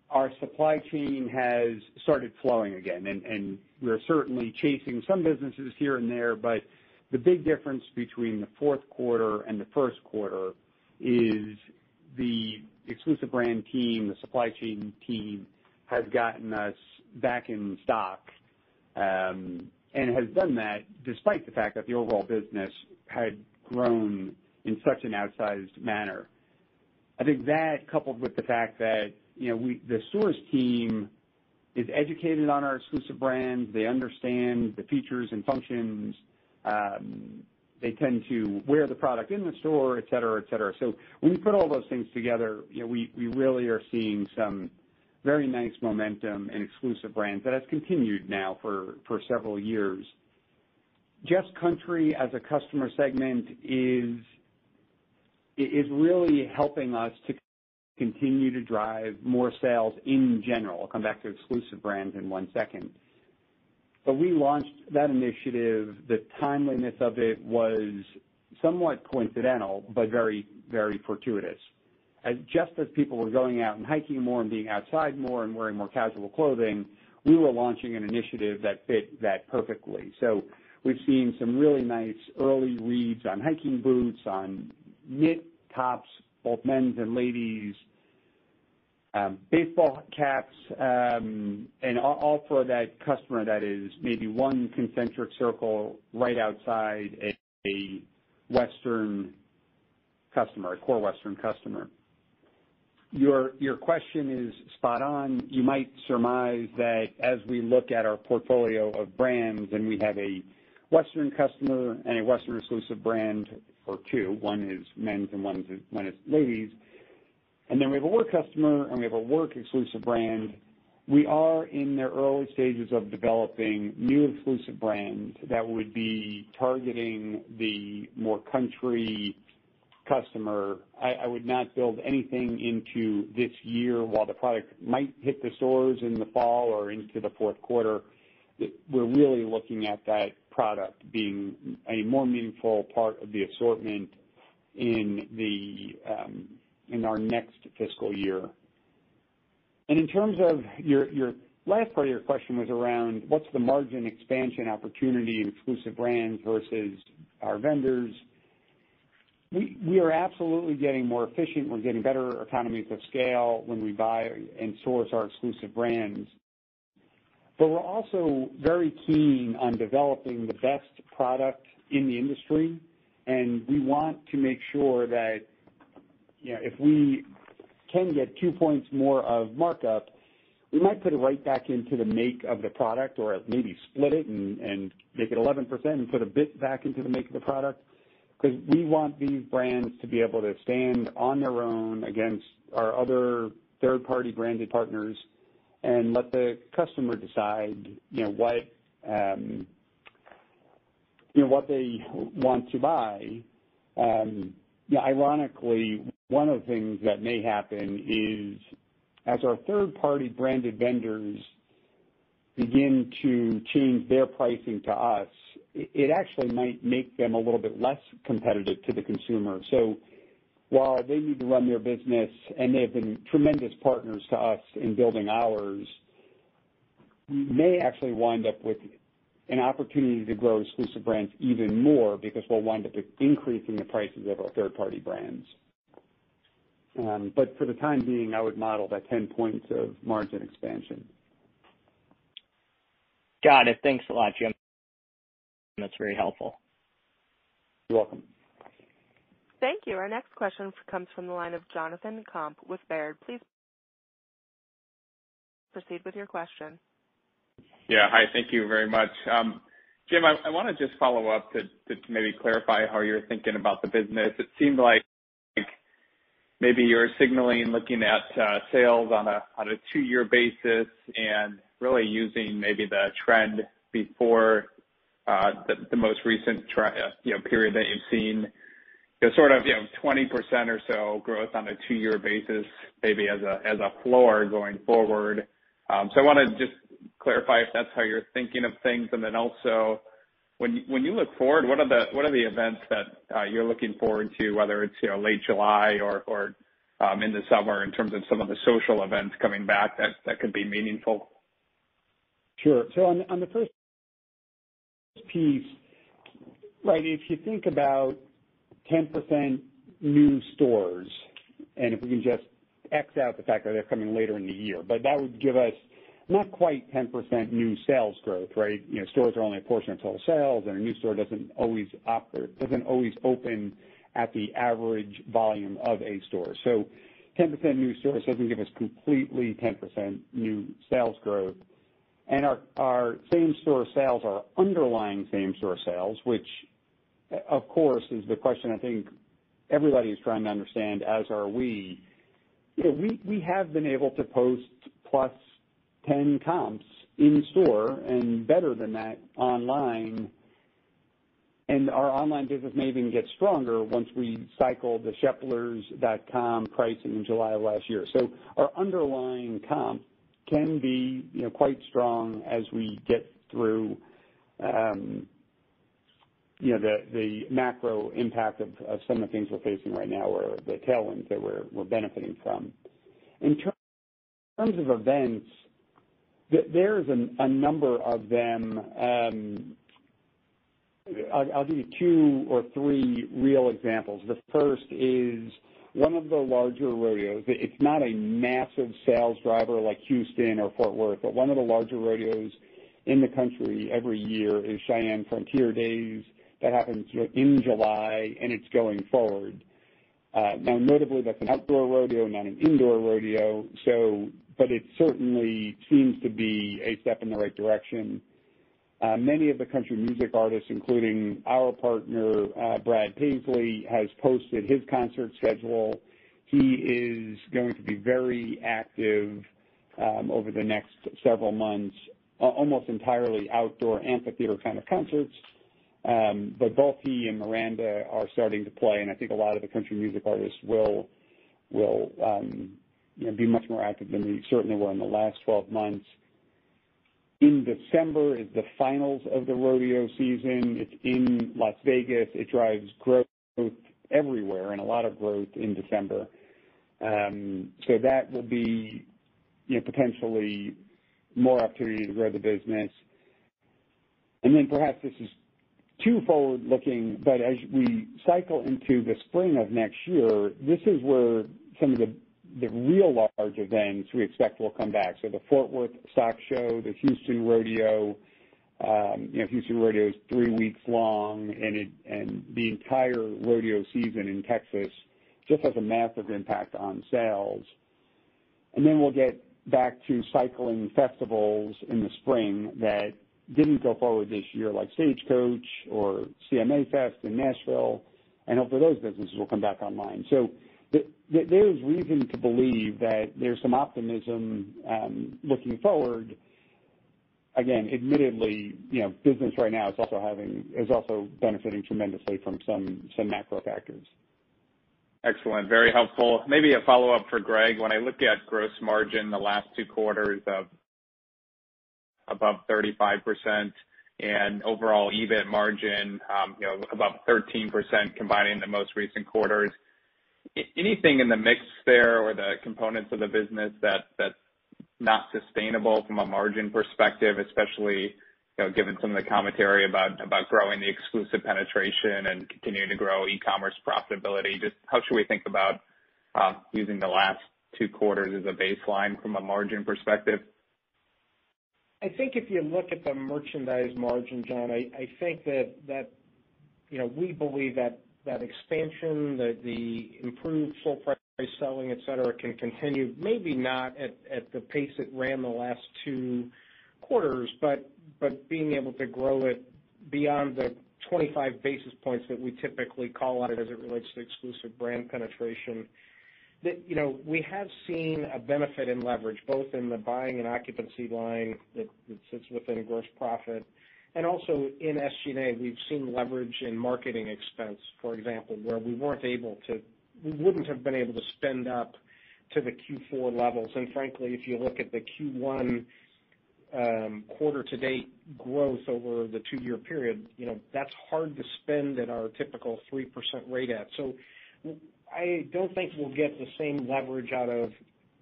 our supply chain has started flowing again, and, and we're certainly chasing some businesses here and there, but the big difference between the fourth quarter and the first quarter is the exclusive brand team, the supply chain team, has gotten us back in stock. Um, and has done that despite the fact that the overall business had grown in such an outsized manner. I think that, coupled with the fact that, you know, we, the stores team is educated on our exclusive brands, they understand the features and functions, um, they tend to wear the product in the store, et cetera, et cetera. So when we put all those things together, you know, we, we really are seeing some very nice momentum in exclusive brands that has continued now for, for several years. Just Country as a customer segment is, is really helping us to continue to drive more sales in general. I'll come back to exclusive brands in one second. But we launched that initiative. The timeliness of it was somewhat coincidental, but very, very fortuitous. as just as people were going out and hiking more and being outside more and wearing more casual clothing, we were launching an initiative that fit that perfectly. So we've seen some really nice early reads on hiking boots, on knit tops, both men's and ladies, um, baseball caps, um, and all, all for that customer that is maybe one concentric circle right outside a, a Western customer, a core Western customer. Your, your question is spot on. You might surmise that as we look at our portfolio of brands and we have a Western customer and a Western exclusive brand, or two, one is men's and one is, one is ladies, and then we have a work customer and we have a work exclusive brand, we are in the early stages of developing new exclusive brands that would be targeting the more country customer. I, I would not build anything into this year. While the product might hit the stores in the fall or into the fourth quarter, we're really looking at that product being a more meaningful part of the assortment in the um, in our next fiscal year. And in terms of your, your last part of your question was around what's the margin expansion opportunity in exclusive brands versus our vendors. We, we are absolutely getting more efficient. We're getting better economies of scale when we buy and source our exclusive brands. But we're also very keen on developing the best product in the industry, and we want to make sure that, you know, if we can get two points more of markup, we might put it right back into the make of the product, or maybe split it and, and make it eleven percent and put a bit back into the make of the product, because we want these brands to be able to stand on their own against our other third-party branded partners and let the customer decide, you know, what um, you know what they want to buy. Um, you know, ironically, one of the things that may happen is as our third-party branded vendors begin to change their pricing to us, it actually might make them a little bit less competitive to the consumer. So while they need to run their business, and they have been tremendous partners to us in building ours, we may actually wind up with an opportunity to grow exclusive brands even more because we'll wind up increasing the prices of our third-party brands. Um, but for the time being, I would model that ten points of margin expansion. Got it. Thanks a lot, Jim. That's very helpful. You're welcome. Thank you. Our next question comes from the line of Jonathan Komp with Baird. Please proceed with your question. Yeah, hi. Thank you very much. Um, Jim, I, I want to just follow up to, to maybe clarify how you're thinking about the business. It seemed like, like maybe you're signaling looking at uh, sales on a, on a two-year basis and really using maybe the trend before uh, the, the most recent tri- uh, you know, period that you've seen. You know, sort of, you know, twenty percent or so growth on a two-year basis, maybe as a as a floor going forward. Um, so I want to just clarify if that's how you're thinking of things, and then also, when when you look forward, what are the what are the events that uh, you're looking forward to, whether it's, you know, late July or or um, in the summer, in terms of some of the social events coming back that that could be meaningful? Sure. So on on the first piece, right? If you think about ten percent new stores, and if we can just X out the fact that they're coming later in the year, but that would give us not quite ten percent new sales growth, right? You know, stores are only a portion of total sales, and a new store doesn't always operate, doesn't always open at the average volume of a store. So ten percent new stores doesn't give us completely ten percent new sales growth. And our, our same-store sales, our underlying same-store sales, which of course is the question I think everybody is trying to understand, as are we. You know, we, we have been able to post plus ten comps in store and better than that online. And our online business may even get stronger once we cycle the Sheplers dot com pricing in July of last year. So our underlying comp can be, you know, quite strong as we get through um, you know, the, the macro impact of, of some of the things we're facing right now, or the tailwinds that we're, we're benefiting from. In ter- terms of events, th- there's an, a number of them. Um, I'll, I'll give you two or three real examples. The first is one of the larger rodeos. It's not a massive sales driver like Houston or Fort Worth, but one of the larger rodeos in the country every year is Cheyenne Frontier Days. That happens in July, and it's going forward. Uh, now, notably, that's an outdoor rodeo, not an indoor rodeo, so, but it certainly seems to be a step in the right direction. Uh, many of the country music artists, including our partner, uh, Brad Paisley, has posted his concert schedule. He is going to be very active um, over the next several months, almost entirely outdoor amphitheater kind of concerts. Um, but both he and Miranda are starting to play, and I think a lot of the country music artists will will um, you know, be much more active than we certainly were in the last twelve months. In December is the finals of the rodeo season. It's in Las Vegas. It drives growth everywhere, and a lot of growth in December. Um, so that will be, you know, potentially more opportunity to grow the business. And then perhaps this is too forward-looking, but as we cycle into the spring of next year, this is where some of the the real large events we expect will come back. So the Fort Worth Stock Show, the Houston Rodeo, um, you know, Houston Rodeo is three weeks long, and it, and the entire rodeo season in Texas just has a massive impact on sales. And then we'll get back to cycling festivals in the spring that didn't go forward this year, like Stagecoach or C M A Fest in Nashville, and hopefully those businesses will come back online. So there's reason to believe that there's some optimism um, looking forward. Again, admittedly, you know, business right now is also having is also benefiting tremendously from some some macro factors. Excellent, very helpful. Maybe a follow-up for Greg. When I look at gross margin, the last two quarters of above thirty-five percent, and overall EBIT margin, um, you know, above thirteen percent, combining the most recent quarters. Anything in the mix there or the components of the business that that's not sustainable from a margin perspective, especially, you know, given some of the commentary about, about growing the exclusive penetration and continuing to grow e-commerce profitability? Just how should we think about uh, using the last two quarters as a baseline from a margin perspective? I think if you look at the merchandise margin, John, I, I think that, that, you know, we believe that that expansion, the, the improved full price selling, et cetera, can continue, maybe not at, at the pace it ran the last two quarters, but but being able to grow it beyond the twenty-five basis points that we typically call out as it relates to exclusive brand penetration. That, you know, we have seen a benefit in leverage, both in the buying and occupancy line that, that sits within gross profit, and also in S G and A, we've seen leverage in marketing expense, for example, where we weren't able to, we wouldn't have been able to spend up to the Q four levels. And frankly, if you look at the Q one um, quarter-to-date growth over the two-year period, you know, that's hard to spend at our typical three percent rate at. So I don't think we'll get the same leverage out of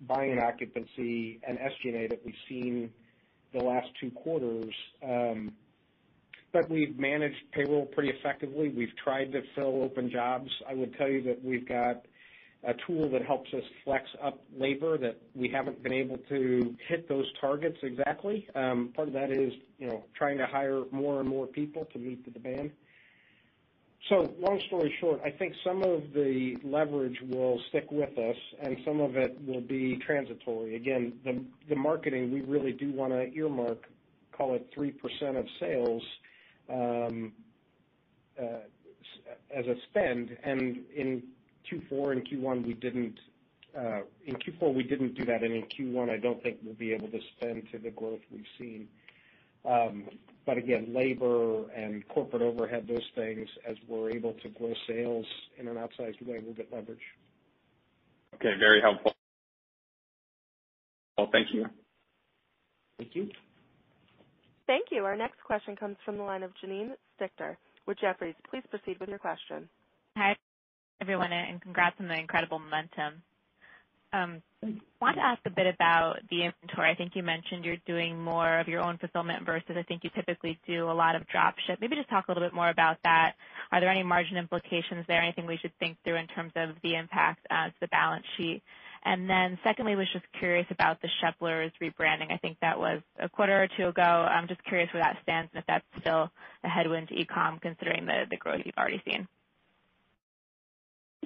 buying and occupancy and S G and A that we've seen the last two quarters. Um, But we've managed payroll pretty effectively. We've tried to fill open jobs. I would tell you that we've got a tool that helps us flex up labor that we haven't been able to hit those targets exactly. Um, part of that is, you know, trying to hire more and more people to meet the demand. So long story short, I think some of the leverage will stick with us and some of it will be transitory. Again, the, the marketing, we really do want to earmark, call it three percent of sales, Um, uh, as a spend, and in Q four and Q one we didn't. Uh, in Q four we didn't do that, and in Q one I don't think we'll be able to spend to the growth we've seen. Um, but again, labor and corporate overhead, those things, as we're able to grow sales in an outsized way, we'll get leverage. Okay, very helpful. Well, thank you. Thank you. Thank you. Our next question comes from the line of Janine Stichter with Jefferies. Please proceed with your question. Hi, everyone, and congrats on the incredible momentum. Um, I want to ask a bit about the inventory. I think you mentioned you're doing more of your own fulfillment versus I think you typically do a lot of drop ship. Maybe just talk a little bit more about that. Are there any margin implications there, anything we should think through in terms of the impact uh, to the balance sheet? And then secondly, was just curious about the Sheplers rebranding. I think that was a quarter or two ago. I'm just curious where that stands and if that's still a headwind to e-com considering the, the growth you've already seen.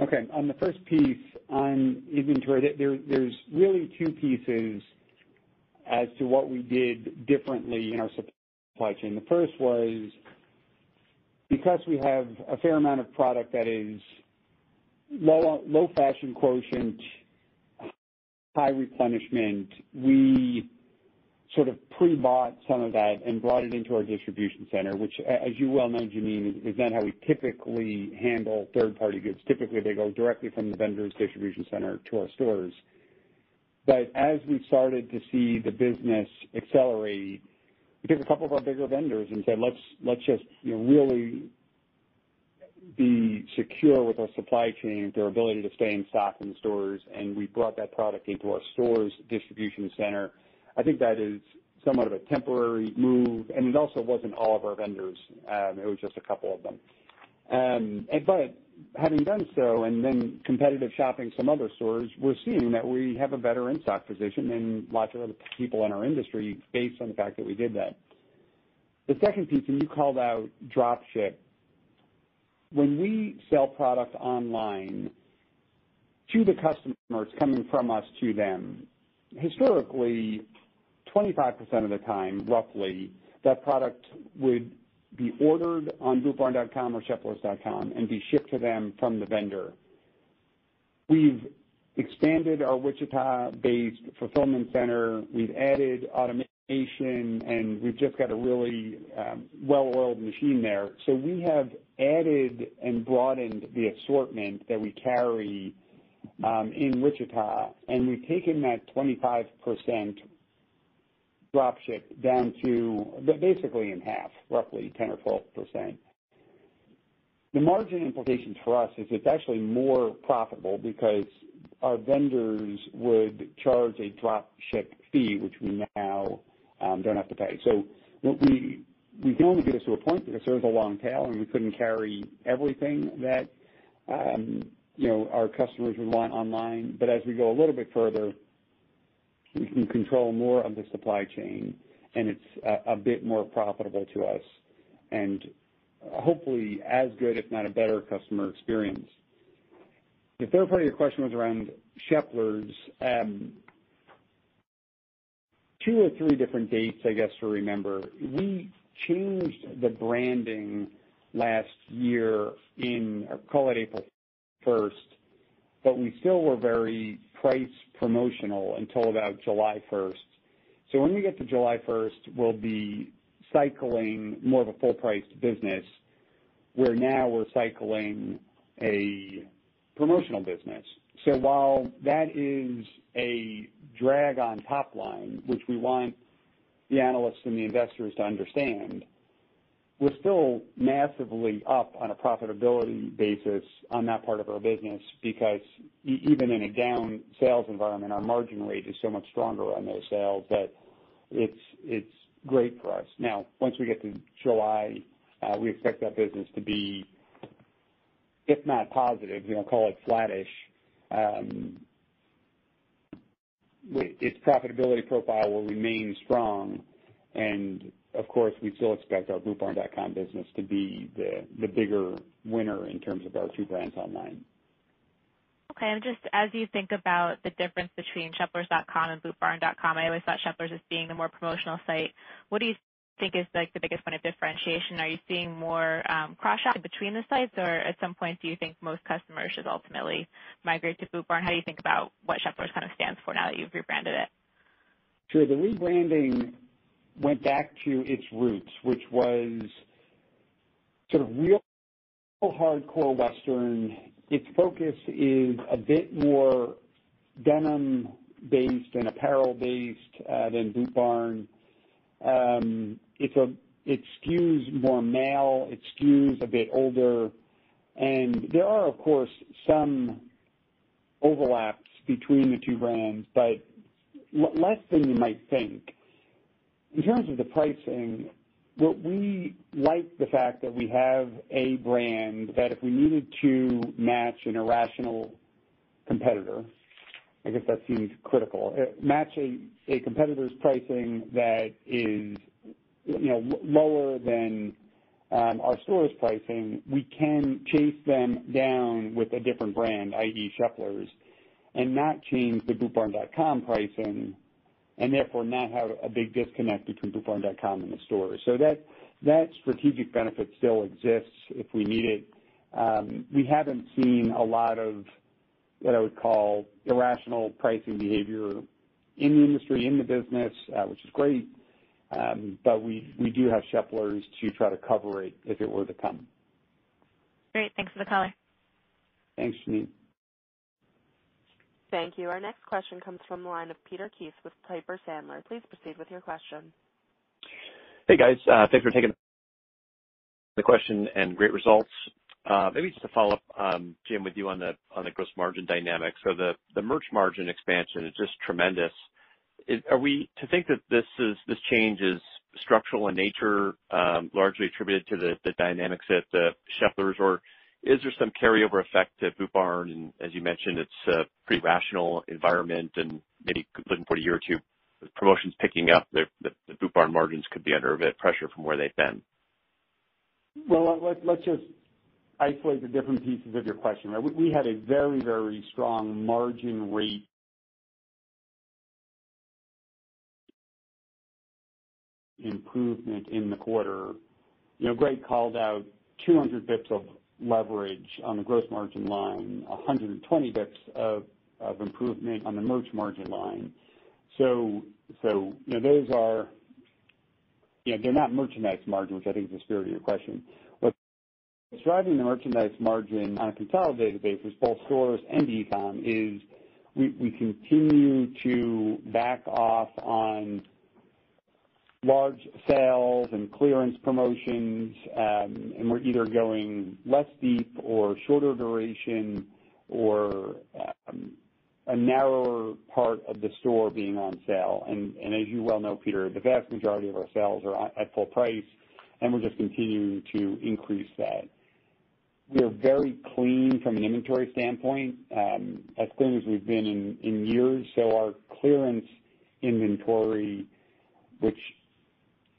Okay. On the first piece on inventory, there, there's really two pieces as to what we did differently in our supply chain. The first was because we have a fair amount of product that is low, low fashion quotient, high replenishment, we sort of pre-bought some of that and brought it into our distribution center, which, as you well know, Janine, is not how we typically handle third-party goods. Typically, they go directly from the vendor's distribution center to our stores. But as we started to see the business accelerate, we took a couple of our bigger vendors and said, let's let's just you know, really be secure with our supply chain, their ability to stay in stock in the stores, and we brought that product into our stores distribution center. I think that is somewhat of a temporary move, and it also wasn't all of our vendors. Um, it was just a couple of them. Um, and, but having done so and then competitive shopping some other stores, we're seeing that we have a better in-stock position than lots of other people in our industry based on the fact that we did that. The second piece, and you called out drop ship. When we sell product online to the customer, it's coming from us to them. Historically, twenty-five percent of the time, roughly, that product would be ordered on boot barn dot com or sheplers dot com and be shipped to them from the vendor. We've expanded our Wichita-based fulfillment center. We've added automation, and we've just got a really um, well-oiled machine there. So we have added and broadened the assortment that we carry Um, in Wichita, and we've taken that twenty-five percent drop ship down to basically in half, roughly ten or twelve percent. The margin implications for us is it's actually more profitable because our vendors would charge a drop ship fee, which we now um, don't have to pay. So what we, we can only get us to a point because there's a long tail and we couldn't carry everything that um, you know, our customers would want online, but as we go a little bit further, we can control more of the supply chain, and it's a, a bit more profitable to us, and hopefully as good, if not a better, customer experience. The third part of your question was around Sheplers. Um, two or three different dates, I guess, to remember. We changed the branding last year in, call it April first, but we still were very price promotional until about July first. So when we get to July first, we'll be cycling more of a full-priced business, where now we're cycling a promotional business. So while that is a drag on top line, which we want the analysts and the investors to understand, we're still massively up on a profitability basis on that part of our business because e- even in a down sales environment, our margin rate is so much stronger on those sales that it's it's great for us. Now, once we get to July, uh, we expect that business to be, if not positive, you know, call it flattish. Um, its profitability profile will remain strong, and of course, we still expect our boot barn dot com business to be the, the bigger winner in terms of our two brands online. Okay, and just as you think about the difference between sheplers dot com and boot barn dot com, I always thought Sheplers as being the more promotional site. What do you think is like the biggest point of differentiation? Are you seeing more um, cross-shopping between the sites, or at some point do you think most customers should ultimately migrate to Boot Barn? How do you think about what Sheplers kind of stands for now that you've rebranded it? Sure, the rebranding went back to its roots, which was sort of real hardcore Western. Its focus is a bit more denim-based and apparel-based uh, than Boot Barn. Um, it's a it skews more male, it skews a bit older, and there are, of course, some overlaps between the two brands, but less than you might think. In terms of the pricing, what we like the fact that we have a brand that if we needed to match an irrational competitor, I guess that seems critical, match a, a competitor's pricing that is, you know, lower than um, our store's pricing, we can chase them down with a different brand, that is. Sheplers, and not change the boot barn dot com pricing, and therefore not have a big disconnect between boot barn dot com and the store. So that that strategic benefit still exists if we need it. Um, we haven't seen a lot of what I would call irrational pricing behavior in the industry, in the business, uh, which is great, um, but we, we do have Sheplers to try to cover it if it were to come. Great. Thanks for the color. Thanks, Janine. Thank you. Our next question comes from the line of Peter Keith with Piper Sandler. Please proceed with your question. Hey, guys. Uh, thanks for taking the question and great results. Uh, maybe just to follow up, um, Jim, with you on the on the gross margin dynamic. So the, the merch margin expansion is just tremendous. Is, are we to think that this is this change is structural in nature, um, largely attributed to the, the dynamics at the Sheplers, or is there some carryover effect to Boot Barn? And as you mentioned, it's a pretty rational environment, and maybe looking for a year or two, with promotions picking up, the, the, the Boot Barn margins could be under a bit of pressure from where they've been. Well, let, let's just isolate the different pieces of your question. Right? We, we had a very, very strong margin rate improvement in the quarter. You know, Greg called out two hundred bips of leverage on the gross margin line, one hundred twenty bips of, of improvement on the merch margin line. So, so you know, those are, you know, they're not merchandise margin, which I think is the spirit of your question. What's driving the merchandise margin on a consolidated basis, both stores and e-com, is we, we continue to back off on large sales and clearance promotions, um, and we're either going less deep or shorter duration or um, a narrower part of the store being on sale. And, and as you well know, Peter, the vast majority of our sales are at full price, and we're just continuing to increase that. We are very clean from an inventory standpoint, um, as clean as we've been in, in years, so our clearance inventory, which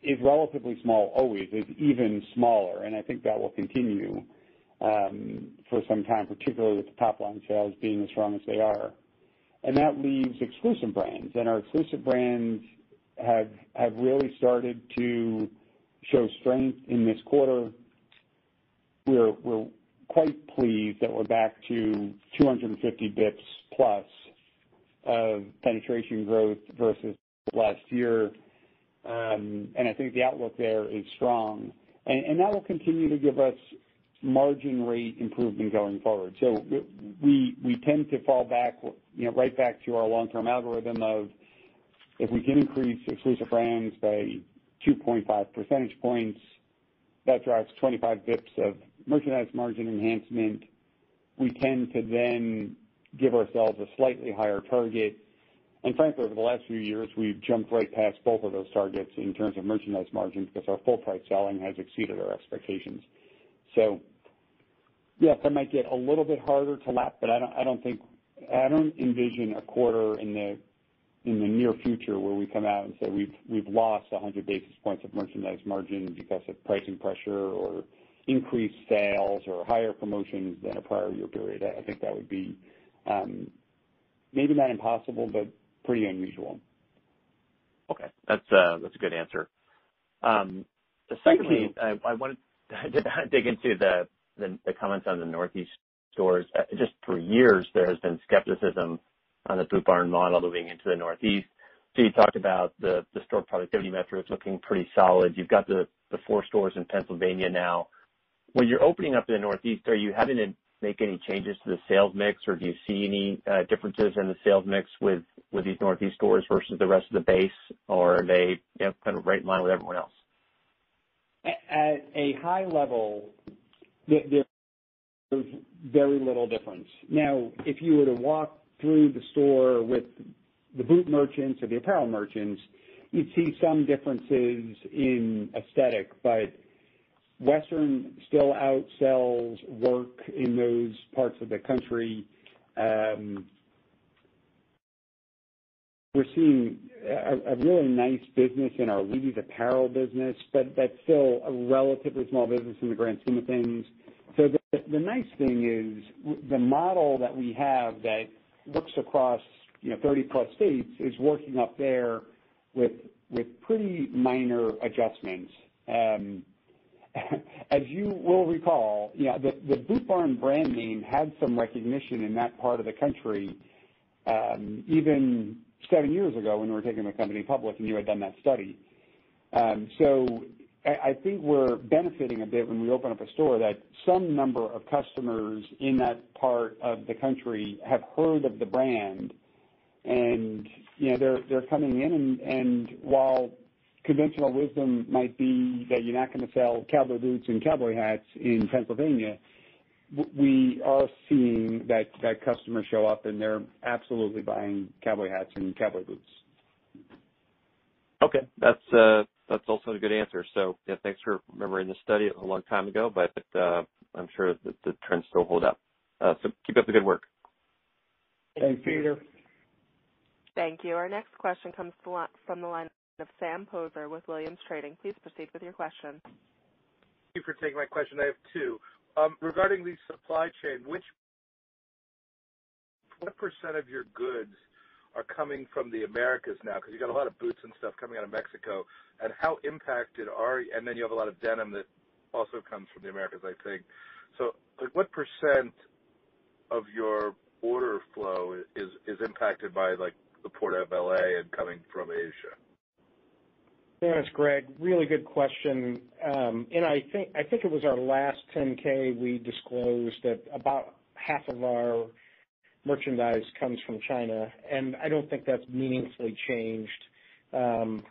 is relatively small always, is even smaller, and I think that will continue um, for some time, particularly with the top-line sales being as strong as they are. And that leaves exclusive brands, and our exclusive brands have have really started to show strength in this quarter. We're, we're quite pleased that we're back to two hundred fifty bips plus of penetration growth versus last year. Um, and I think the outlook there is strong, and, and that will continue to give us margin rate improvement going forward. So we we tend to fall back, you know, right back to our long-term algorithm of if we can increase exclusive brands by two point five percentage points, that drives twenty-five bips of merchandise margin enhancement. We tend to then give ourselves a slightly higher target. And frankly, over the last few years, we've jumped right past both of those targets in terms of merchandise margin because our full price selling has exceeded our expectations. So, yes, that might get a little bit harder to lap, but I don't, I don't think, I don't envision a quarter in the in the near future where we come out and say we've we've lost one hundred basis points of merchandise margin because of pricing pressure or increased sales or higher promotions than a prior year period. I think that would be um, maybe not impossible, but pretty unusual. Okay, that's uh, that's a good answer. Um, secondly, I, I wanted to dig into the, the the comments on the Northeast stores. Uh, just for years, there has been skepticism on the Boot Barn model moving into the Northeast. So you talked about the, the store productivity metrics looking pretty solid. You've got the, the four stores in Pennsylvania now. When you're opening up in the Northeast, are you having to make any changes to the sales mix, or do you see any uh, differences in the sales mix with, with these Northeast stores versus the rest of the base, or are they, you know, kind of right in line with everyone else? at a high level, there's very little difference. Now, if you were to walk through the store with the boot merchants or the apparel merchants, you'd see some differences in aesthetic, but Western still outsells work in those parts of the country. Um, we're seeing a, a really nice business in our ladies apparel business, but that's still a relatively small business in the grand scheme of things. So the, the nice thing is the model that we have that looks across, you know, thirty plus states is working up there with with pretty minor adjustments. Um, as you will recall, you know, the, the Boot Barn brand name had some recognition in that part of the country um, even seven years ago when we were taking the company public and you had done that study. Um, so I, I think we're benefiting a bit when we open up a store that some number of customers in that part of the country have heard of the brand, and you know they're they're coming in, and, and while conventional wisdom might be that you're not going to sell cowboy boots and cowboy hats in Pennsylvania, we are seeing that, that customers show up and they're absolutely buying cowboy hats and cowboy boots. Okay, that's uh, that's also a good answer. So yeah, thanks for remembering the study. It was a long time ago, but uh, I'm sure that the trends still hold up. Uh, so keep up the good work. Thanks, Peter. Thank you. Our next question comes from the line of Sam Poser with Williams Trading. Please proceed with your question. Thank you for taking my question. I have two. Um, regarding the supply chain, which what percent of your goods are coming from the Americas now? Because you've got a lot of boots and stuff coming out of Mexico. And how impacted are you? And then you have a lot of denim that also comes from the Americas, I think. So like, what percent of your order flow is, is impacted by, like, the Port of L A and coming from Asia? Thanks, Greg. Really good question. Um, and I think I think it was our last ten K we disclosed that about half of our merchandise comes from China, and I don't think that's meaningfully changed. Um,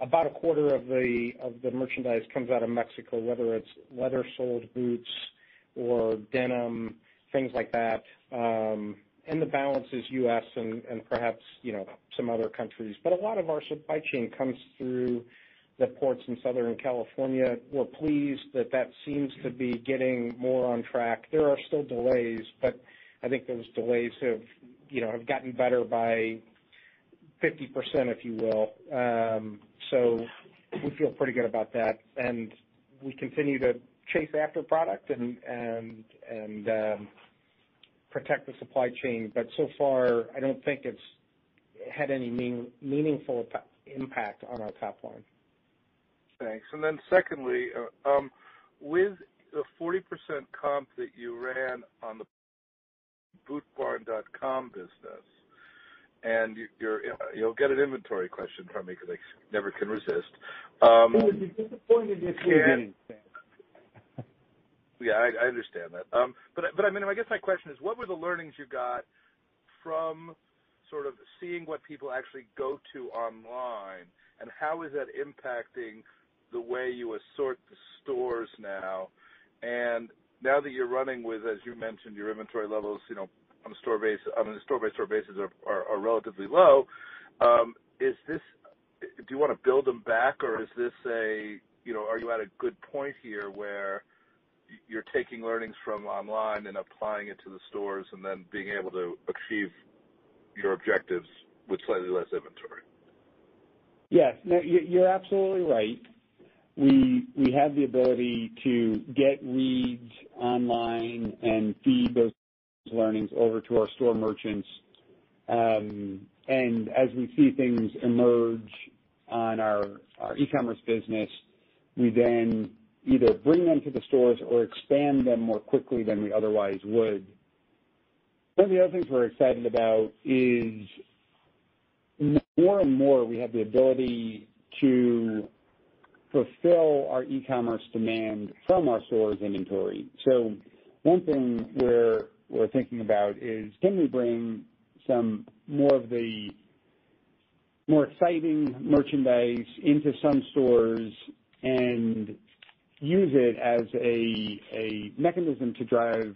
about a quarter of the of the merchandise comes out of Mexico, whether it's leather-soled boots or denim, things like that. Um, And the balance is U S and, and perhaps, you know, some other countries. But a lot of our supply chain comes through the ports in Southern California. We're pleased that that seems to be getting more on track. There are still delays, but I think those delays have, you know, have gotten better by fifty percent, if you will. Um, so we feel pretty good about that. And we continue to chase after product and, and, and, um, protect the supply chain, but so far I don't think it's had any mean, meaningful impact on our top line. Thanks. And then secondly, uh, um, with the forty percent comp that you ran on the boot barn dot com business, and you, you're, you'll get an inventory question from me because I never can resist. Um, I would be disappointed if you didn't. Yeah, I, I understand that. Um, but, but I mean, I guess my question is, what were the learnings you got from sort of seeing what people actually go to online, and how is that impacting the way you assort the stores now? And now that you're running with, as you mentioned, your inventory levels, you know, on a store base, on a store by store basis are, are, are relatively low. Um, is this? Do you want to build them back, or is this a, you know, are you at a good point here where you're taking learnings from online and applying it to the stores and then being able to achieve your objectives with slightly less inventory? Yes, no, you're absolutely right. We we have the ability to get reads online and feed those learnings over to our store merchants. Um, and as we see things emerge on our, our e-commerce business, we then either bring them to the stores or expand them more quickly than we otherwise would. One of the other things we're excited about is more and more we have the ability to fulfill our e-commerce demand from our stores' inventory. So one thing we're, we're thinking about is, can we bring some more of the more exciting merchandise into some stores and use it as a, a mechanism to drive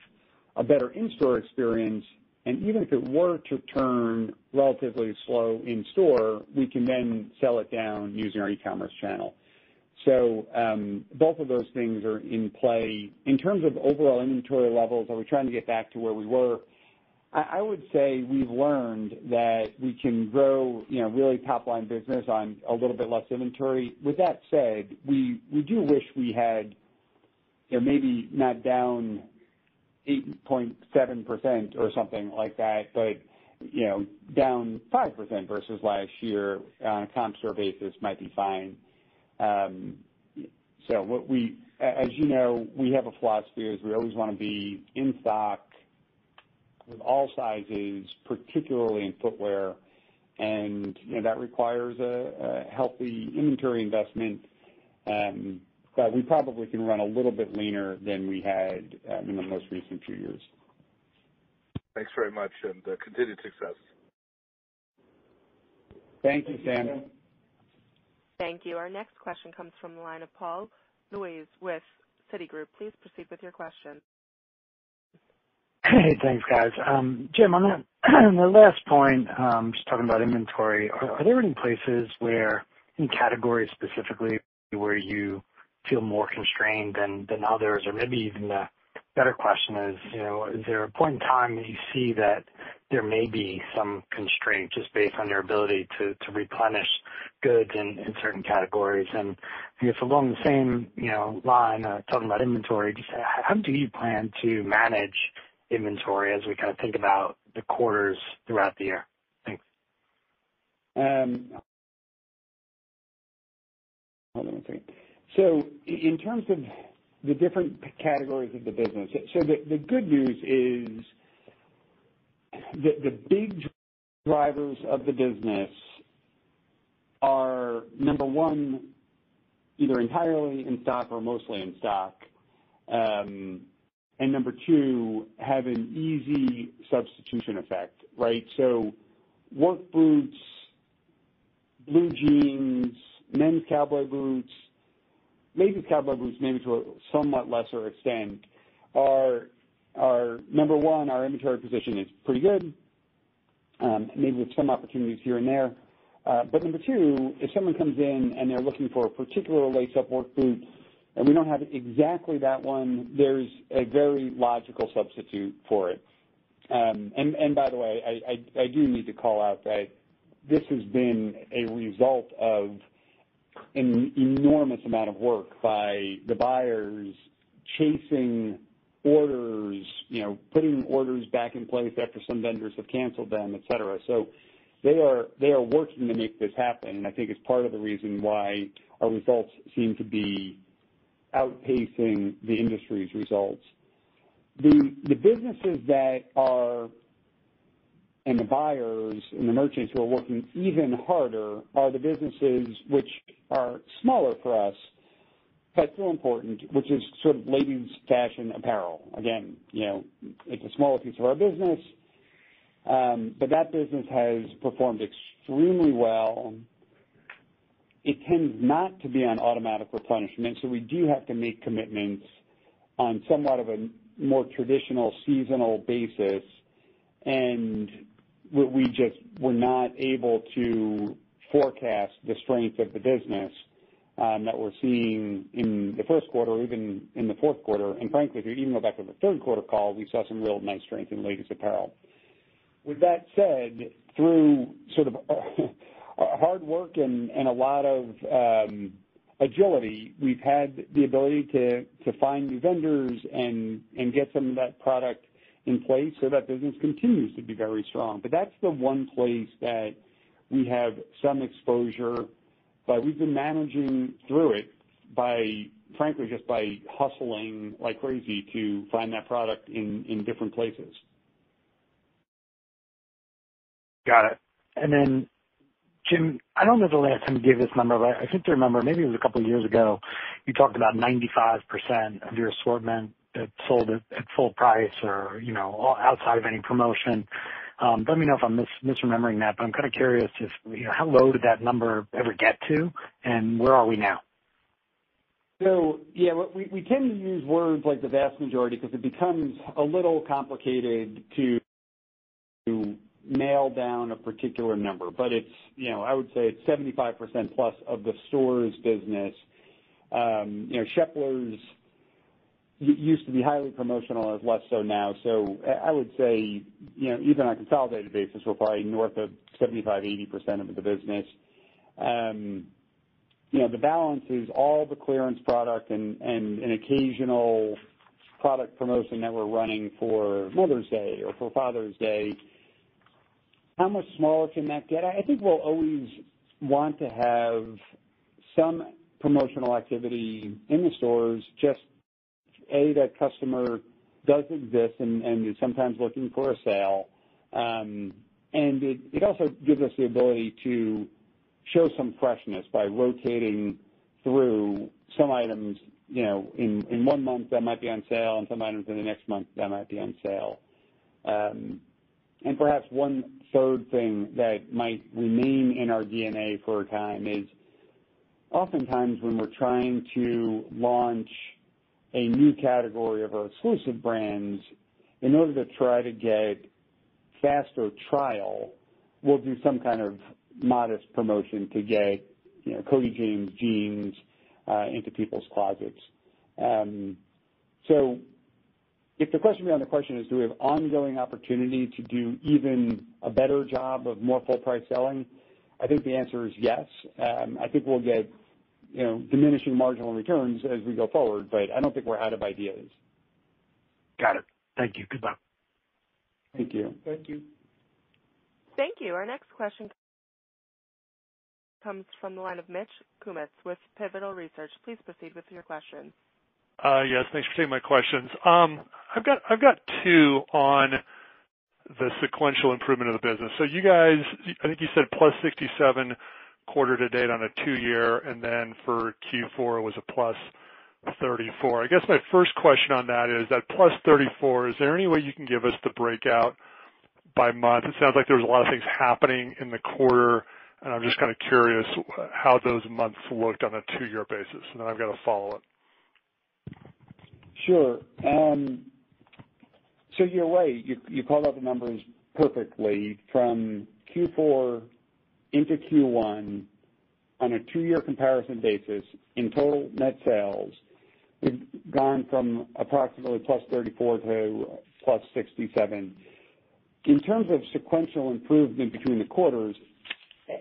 a better in-store experience. And even if it were to turn relatively slow in-store, we can then sell it down using our e-commerce channel. So um, both of those things are in play. In terms of overall inventory levels, are we trying to get back to where we were? I, I would say we've learned that we can grow, you know, really top-line business on a little bit less inventory. With that said, we, we do wish we had, you know, maybe not down eight point seven percent or something like that, but, you know, down five percent versus last year on a comp store basis might be fine. Um, so what we, as you know, we have a philosophy is we always want to be in stock with all sizes, particularly in footwear, and, you know, that requires a, a healthy inventory investment. Um, but we probably can run a little bit leaner than we had um, in the most recent few years. Thanks very much, and uh, continued success. Thank you, Sam. Thank you. Our next question comes from the line of Paul Louise with Citigroup. Please proceed with your question. Hey, thanks, guys. Um, Jim, on that on the last point, um, just talking about inventory, are, are there any places where, in categories specifically, where you feel more constrained than, than others? Or maybe even the better question is, you know, is there a point in time that you see that there may be some constraint just based on your ability to, to replenish goods in, in certain categories? And I guess along the same, you know, line, uh, talking about inventory, just how do you plan to manage inventory as we kind of think about the quarters throughout the year? Thanks. Um, hold on a second. So in terms of the different categories of the business, so the, the good news is the, the big drivers of the business are, number one, either entirely in stock or mostly in stock, um, and number two, have an easy substitution effect, right? So work boots, blue jeans, men's cowboy boots, ladies' cowboy boots, maybe to a somewhat lesser extent, are, are number one, our inventory position is pretty good, um, maybe with some opportunities here and there. Uh, but number two, if someone comes in and they're looking for a particular lace-up work boot, and we don't have exactly that one, there's a very logical substitute for it. Um, and, and by the way, I, I, I do need to call out that this has been a result of an enormous amount of work by the buyers chasing orders, you know, putting orders back in place after some vendors have canceled them, et cetera. So they are, they are working to make this happen, and I think it's part of the reason why our results seem to be outpacing the industry's results. The, the businesses that are, and the buyers and the merchants who are working even harder are the businesses which are smaller for us, but still important, which is sort of ladies' fashion apparel. Again, you know, it's a smaller piece of our business, um, but that business has performed extremely well. It tends not to be on automatic replenishment, so we do have to make commitments on somewhat of a more traditional seasonal basis, and we just were not able to forecast the strength of the business um, that we're seeing in the first quarter, even in the fourth quarter. And frankly, if you even go back to the third quarter call, we saw some real nice strength in ladies' apparel. With that said, through sort of hard work and, and a lot of um, agility, we've had the ability to, to find new vendors and, and get some of that product in place, so that business continues to be very strong. But that's the one place that we have some exposure, but we've been managing through it by, frankly, just by hustling like crazy to find that product in, in different places. Got it. And then, Jim, I don't know the last time you gave this number, but I think to remember, maybe it was a couple of years ago, you talked about ninety-five percent of your assortment that sold at, at full price or, you know, outside of any promotion. Um, let me know if I'm mis- misremembering that, but I'm kind of curious if, you know, how low did that number ever get to, and where are we now? So, yeah, we, we tend to use words like the vast majority because it becomes a little complicated to, to nail down a particular number. But it's, you know, I would say it's seventy-five percent plus of the store's business. Um, you know, Sheplers used to be highly promotional, is less so now. So I would say, you know, even on a consolidated basis, we're probably north of seventy-five, eighty percent of the business. Um, you know, the balance is all the clearance product and, and an occasional product promotion that we're running for Mother's Day or for Father's Day. How much smaller can that get? I think we'll always want to have some promotional activity in the stores, just, A, that customer does exist and, and is sometimes looking for a sale. Um, and it, it also gives us the ability to show some freshness by rotating through some items, you know, in, in one month that might be on sale and some items in the next month that might be on sale. Um, and perhaps one third thing that might remain in our D N A for a time is oftentimes when we're trying to launch a new category of our exclusive brands, in order to try to get faster trial, we'll do some kind of modest promotion to get, you know, Cody James jeans uh, into people's closets. Um, so if the question beyond the question is, do we have ongoing opportunity to do even a better job of more full price selling? I think the answer is yes. Um, I think we'll get, you know, diminishing marginal returns as we go forward, but I don't think we're out of ideas. Got it. Thank you. Good luck. Thank you. Thank you. Thank you. Our next question comes from the line of Mitch Kummetz with Pivotal Research. Please proceed with your question. Uh, yes, thanks for taking my questions. Um, I've got I've got two on the sequential improvement of the business. So you guys, I think you said plus sixty-seven quarter to date on a two-year, and then for Q four it was a plus thirty-four. I guess my first question on that is that plus thirty-four, is there any way you can give us the breakout by month? It sounds like there was a lot of things happening in the quarter, and I'm just kind of curious how those months looked on a two-year basis. And then I've got a follow-up. Sure. Um, so you're right. You, you called out the numbers perfectly from Q four into Q one on a two-year comparison basis in total net sales. We've gone from approximately plus thirty-four to plus sixty-seven. In terms of sequential improvement between the quarters,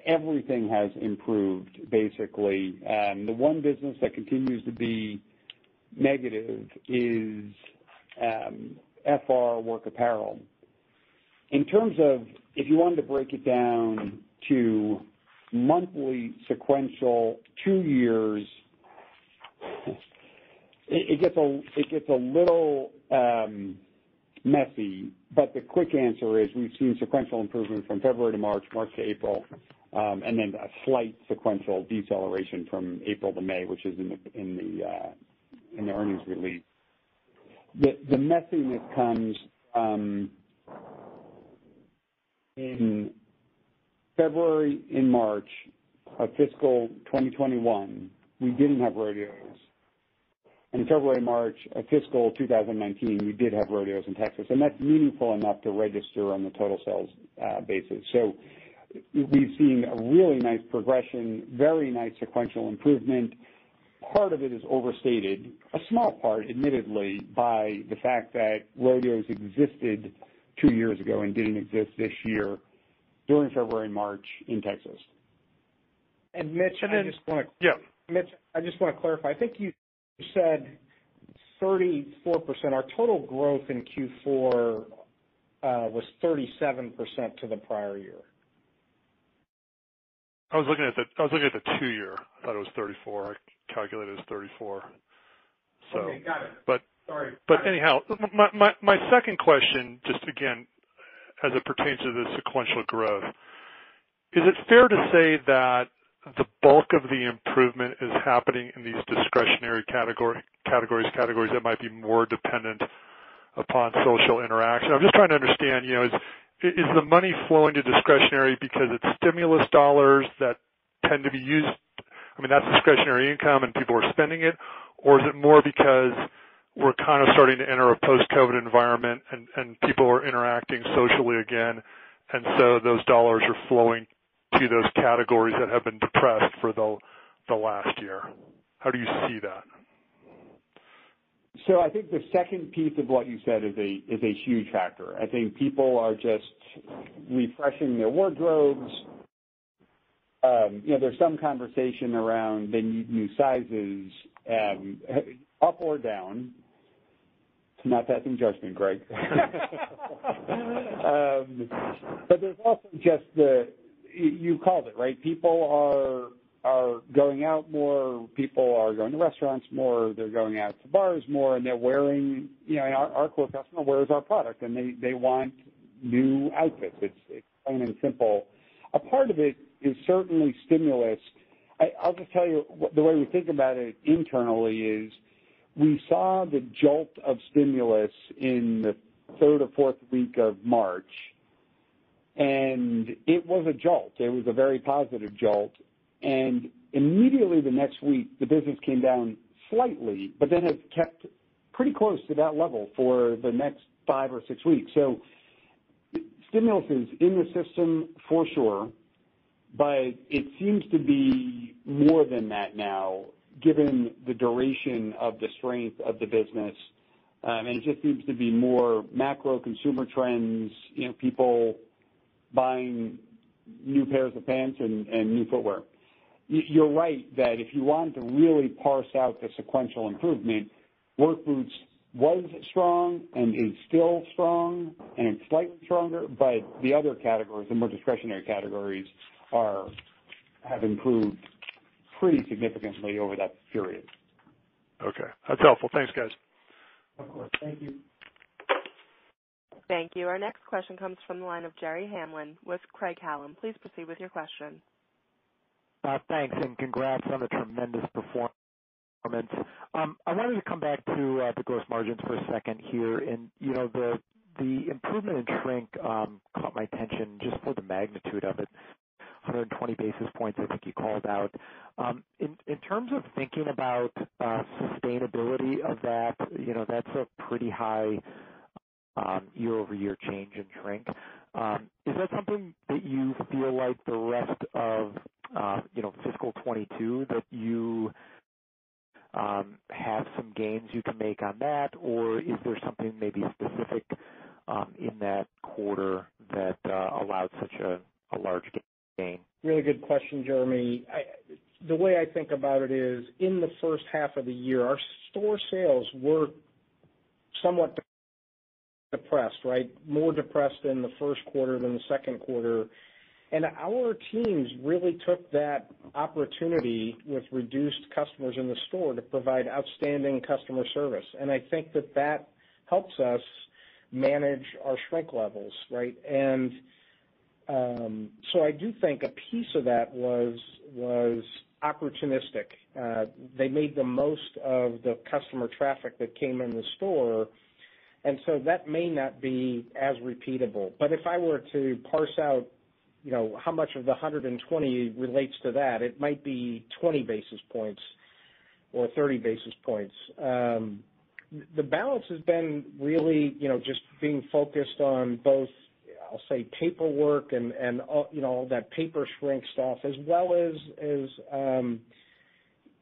everything has improved, basically. Um, the one business that continues to be negative is um, F R work apparel. In terms of, if you wanted to break it down to monthly sequential two years, it, it gets a it gets a little um, messy. But the quick answer is we've seen sequential improvement from February to March, March to April, um, and then a slight sequential deceleration from April to May, which is in the in the uh, in the earnings release. The the messiness comes um, in February and March of fiscal twenty twenty-one, we didn't have rodeos. And in February and March of fiscal two thousand nineteen, we did have rodeos in Texas. And that's meaningful enough to register on the total sales uh, basis. So we've seen a really nice progression, very nice sequential improvement. Part of it is overstated, a small part, admittedly, by the fact that rodeos existed two years ago and didn't exist this year during February and March in Texas. And Mitch, and then, I just want to yeah. Mitch, I just want to clarify. I think you said thirty-four percent. Our total growth in Q four uh, was thirty-seven percent to the prior year. I was looking at the I was looking at the two year. I thought it was thirty-four. I calculated it as thirty-four. So, okay, got it. But sorry. But anyhow, my, my my second question, just again, as it pertains to the sequential growth, is it fair to say that the bulk of the improvement is happening in these discretionary category, categories, categories that might be more dependent upon social interaction? I'm just trying to understand, you know, is, is the money flowing to discretionary because it's stimulus dollars that tend to be used? I mean, that's discretionary income and people are spending it, Or is it more because we're kind of starting to enter a post-COVID environment and, and people are interacting socially again, and so those dollars are flowing to those categories that have been depressed for the the last year? How do you see that? So I think the second piece of what you said is a is a huge factor. I think people are just refreshing their wardrobes. Um, you know, there's some conversation around they need new sizes, um, up or down. It's not passing judgment, Greg. um, but there's also just the, you called it, right? People are are going out more. People are going to restaurants more. They're going out to bars more, and they're wearing, you know, and our, our core customer wears our product, and they, they want new outfits. It's, it's plain and simple. A part of it is certainly stimulus. I, I'll just tell you what, the way we think about it internally is we saw the jolt of stimulus in the third or fourth week of March, and it was a jolt. It was a very positive jolt. And immediately the next week, the business came down slightly, but then has kept pretty close to that level for the next five or six weeks. So stimulus is in the system for sure, but it seems to be more than that now, given the duration of the strength of the business. Um, and it just seems to be more macro consumer trends, you know, people buying new pairs of pants and, and new footwear. You're right that if you wanted to really parse out the sequential improvement, work boots was strong and is still strong, and it's slightly stronger, but the other categories, the more discretionary categories, are have improved pretty significantly over that period. Okay. That's helpful. Thanks, guys. Of course. Thank you. Thank you. Our next question comes from the line of Jerry Hamlin with Craig-Hallum. Please proceed with your question. Uh, thanks, and congrats on the tremendous performance. Um, I wanted to come back to uh, the gross margins for a second here, and you know the the improvement in shrink um, caught my attention just for the magnitude of it, one hundred twenty basis points. I think you called out. Um, in in terms of thinking about uh, sustainability of that, you know that's a pretty high um, year-over-year change in shrink. Um, is that something that you feel like the rest of Uh, you know, fiscal twenty-two, that you um, have some gains you can make on that, or is there something maybe specific um, in that quarter that uh, allowed such a, a large gain? Really good question, Jeremy. I, the way I think about it is, in the first half of the year, our store sales were somewhat depressed, right? More depressed in the first quarter than the second quarter. And our teams really took that opportunity with reduced customers in the store to provide outstanding customer service. And I think that that helps us manage our shrink levels, right? And um, so I do think a piece of that was was opportunistic. Uh, they made the most of the customer traffic that came in the store, and so that may not be as repeatable. But if I were to parse out, you know, how much of the one hundred twenty relates to that, it might be twenty basis points or thirty basis points. Um, the balance has been really, you know, just being focused on both, I'll say, paperwork and, and all, you know, all that paper shrink stuff, as well as, as um,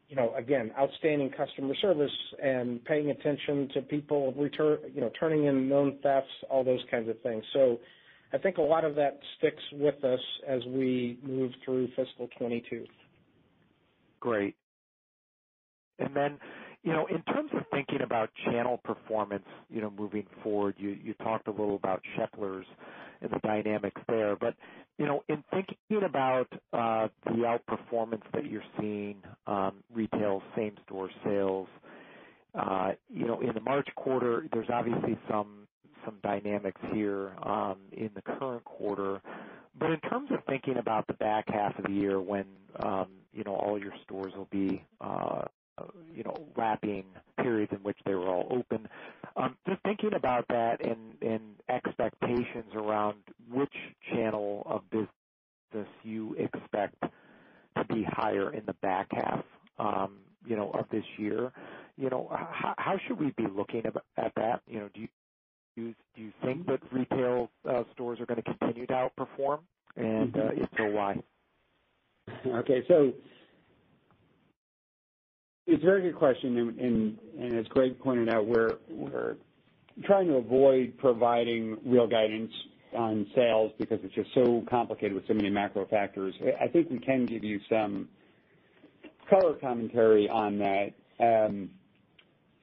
you know, again, outstanding customer service and paying attention to people, return, you know, turning in known thefts, all those kinds of things. So I think a lot of that sticks with us as we move through fiscal twenty-two. Great. And then, you know, in terms of thinking about channel performance, you know, moving forward, you, you talked a little about Sheplers and the dynamics there. But, you know, in thinking about uh, the outperformance that you're seeing, um, retail same-store sales, uh, you know, in the March quarter, there's obviously some some dynamics here um, in the current quarter. But in terms of thinking about the back half of the year when, um, you know, all your stores will be, uh, you know, lapping periods in which they were all open, um, just thinking about that and, and expectations around which channel of business you expect to be higher in the back half, um, you know, of this year. how should we be looking at that? You know, do you do you think that retail uh, stores are going to continue to outperform, and uh, if so, why? Okay, so it's a very good question, and, and, and as Greg pointed out, we're we're trying to avoid providing real guidance on sales because it's just so complicated with so many macro factors. I think we can give you some color commentary on that. Um,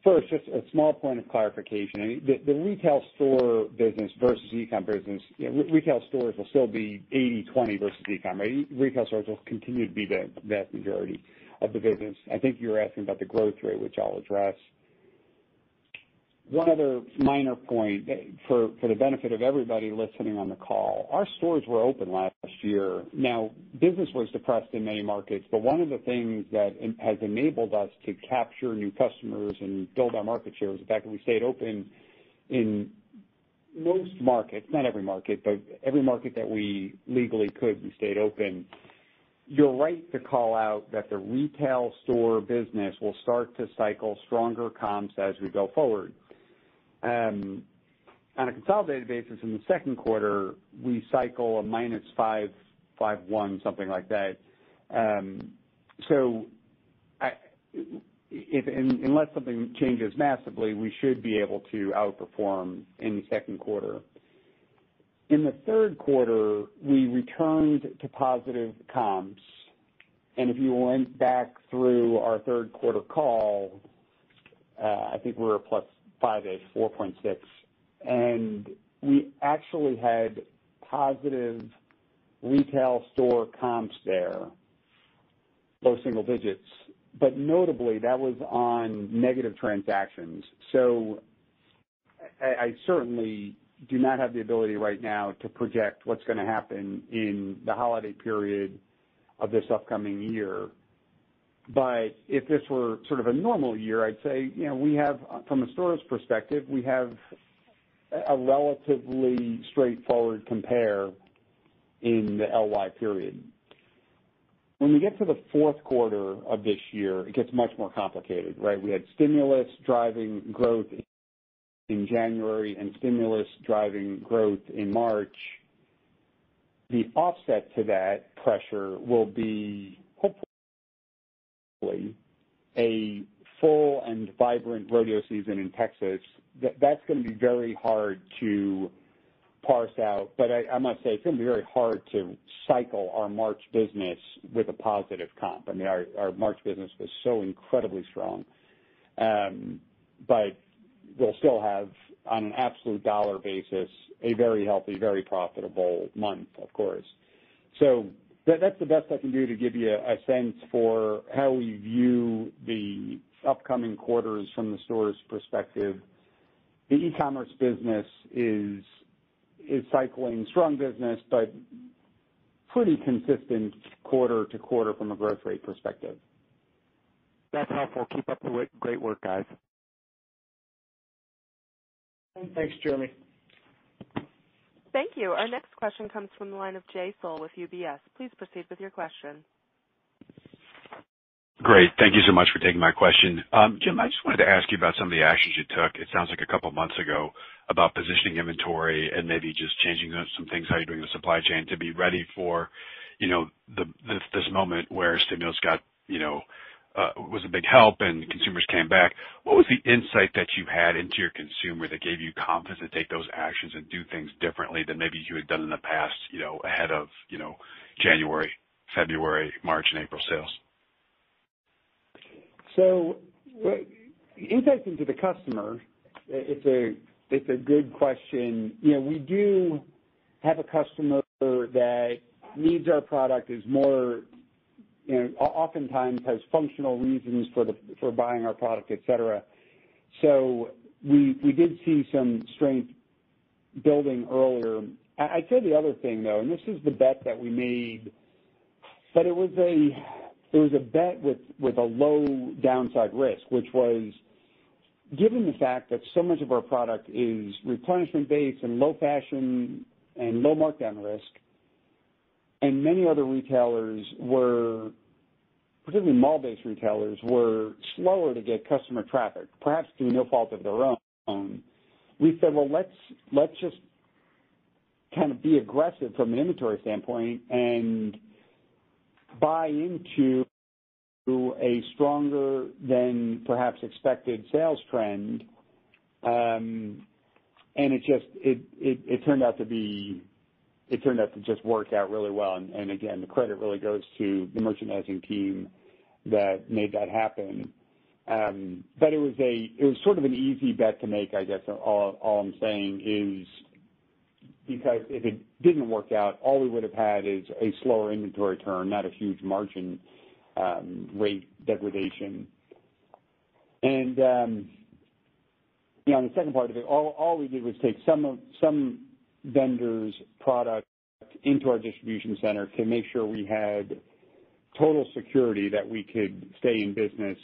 first, just a small point of clarification. I mean, the, the retail store business versus e-com business, you know, re- retail stores will still be eighty twenty versus e-com, right? Retail stores will continue to be the vast majority of the business. I think you were asking about the growth rate, which I'll address. One other minor point for, for the benefit of everybody listening on the call, our stores were open last year. Now, business was depressed in many markets, but one of the things that has enabled us to capture new customers and build our market share is the fact that we stayed open in most markets, not every market, but every market that we legally could, we stayed open. You're right to call out that the retail store business will start to cycle stronger comps as we go forward. Um, on a consolidated basis, in the second quarter, we cycle a minus five, five one, something like that. Um, so, I, if, in, unless something changes massively, we should be able to outperform in the second quarter. In the third quarter, we returned to positive comps, and if you went back through our third quarter call, uh, I think we were plus five-ish, four point six, and we actually had positive retail store comps there, low single digits, but notably that was on negative transactions. So I, I certainly do not have the ability right now to project what's going to happen in the holiday period of this upcoming year. But if this were sort of a normal year, I'd say, you know, we have, from a store's perspective, we have a relatively straightforward compare in the L Y period. When we get to the fourth quarter of this year, it gets much more complicated, right? We had stimulus driving growth in January and stimulus driving growth in March. The offset to that pressure will be hopefully a full and vibrant rodeo season in Texas. That, that's going to be very hard to parse out, but I, I must say it's going to be very hard to cycle our March business with a positive comp. I mean, our, our March business was so incredibly strong, um, but we'll still have, on an absolute dollar basis, a very healthy, very profitable month, of course. So that, that's the best I can do to give you a, a sense for how we view the upcoming quarters from the store's perspective. The e-commerce business is is cycling strong business, but pretty consistent quarter to quarter from a growth rate perspective. That's helpful. Keep up the great work, guys. Thanks, Jeremy. Thank you. Our next question comes from the line of Jay Sole with U B S. Please proceed with your question. Great. Thank you so much for taking my question. Um, Jim, I just wanted to ask you about some of the actions you took. It sounds like a couple months ago about positioning inventory and maybe just changing some things, how you're doing the supply chain to be ready for, you know, the, this, this moment where stimulus got, you know, Uh, was a big help and consumers came back. What was the insight that you had into your consumer that gave you confidence to take those actions and do things differently than maybe you had done in the past, you know, ahead of, you know, January, February, March, and April sales? So insights into the customer, it's a, it's a good question. You know, we do have a customer that needs our product, is more, you know, oftentimes has functional reasons for the for buying our product, et cetera. So we we did see some strength building earlier. I'd say the other thing though, and this is the bet that we made, but it was a it was a bet with, with a low downside risk, which was given the fact that so much of our product is replenishment based and low fashion and low markdown risk, and many other retailers were particularly mall-based retailers, were slower to get customer traffic, perhaps through no fault of their own. We said, well, let's let's just kind of be aggressive from an inventory standpoint and buy into a stronger than perhaps expected sales trend, um, and it just it, it it turned out to be it turned out to just work out really well. And, and again, the credit really goes to the merchandising team that made that happen. Um, but it was a it was sort of an easy bet to make, I guess. All all I'm saying is, because if it didn't work out, all we would have had is a slower inventory turn, not a huge margin um, rate degradation. And um, you know, on the second part of it, all, all we did was take some of some vendors' product into our distribution center to make sure we had total security that we could stay in business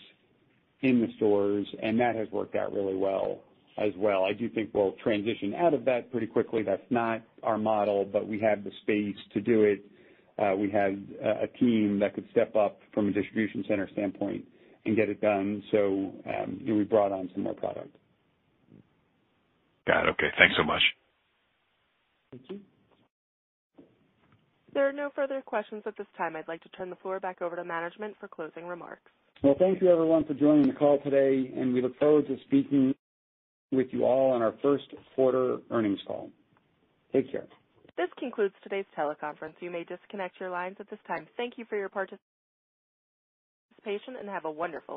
in the stores, and that has worked out really well as well. I do think we'll transition out of that pretty quickly. That's not our model, but we have the space to do it. Uh, we had a team that could step up from a distribution center standpoint and get it done. So um, you know, we brought on some more product. Got it. Okay. Thanks so much. Thank you. There are no further questions at this time. I'd like to turn the floor back over to management for closing remarks. Well, thank you, everyone, for joining the call today, and we look forward to speaking with you all on our first quarter earnings call. Take care. This concludes today's teleconference. You may disconnect your lines at this time. Thank you for your participation and have a wonderful day.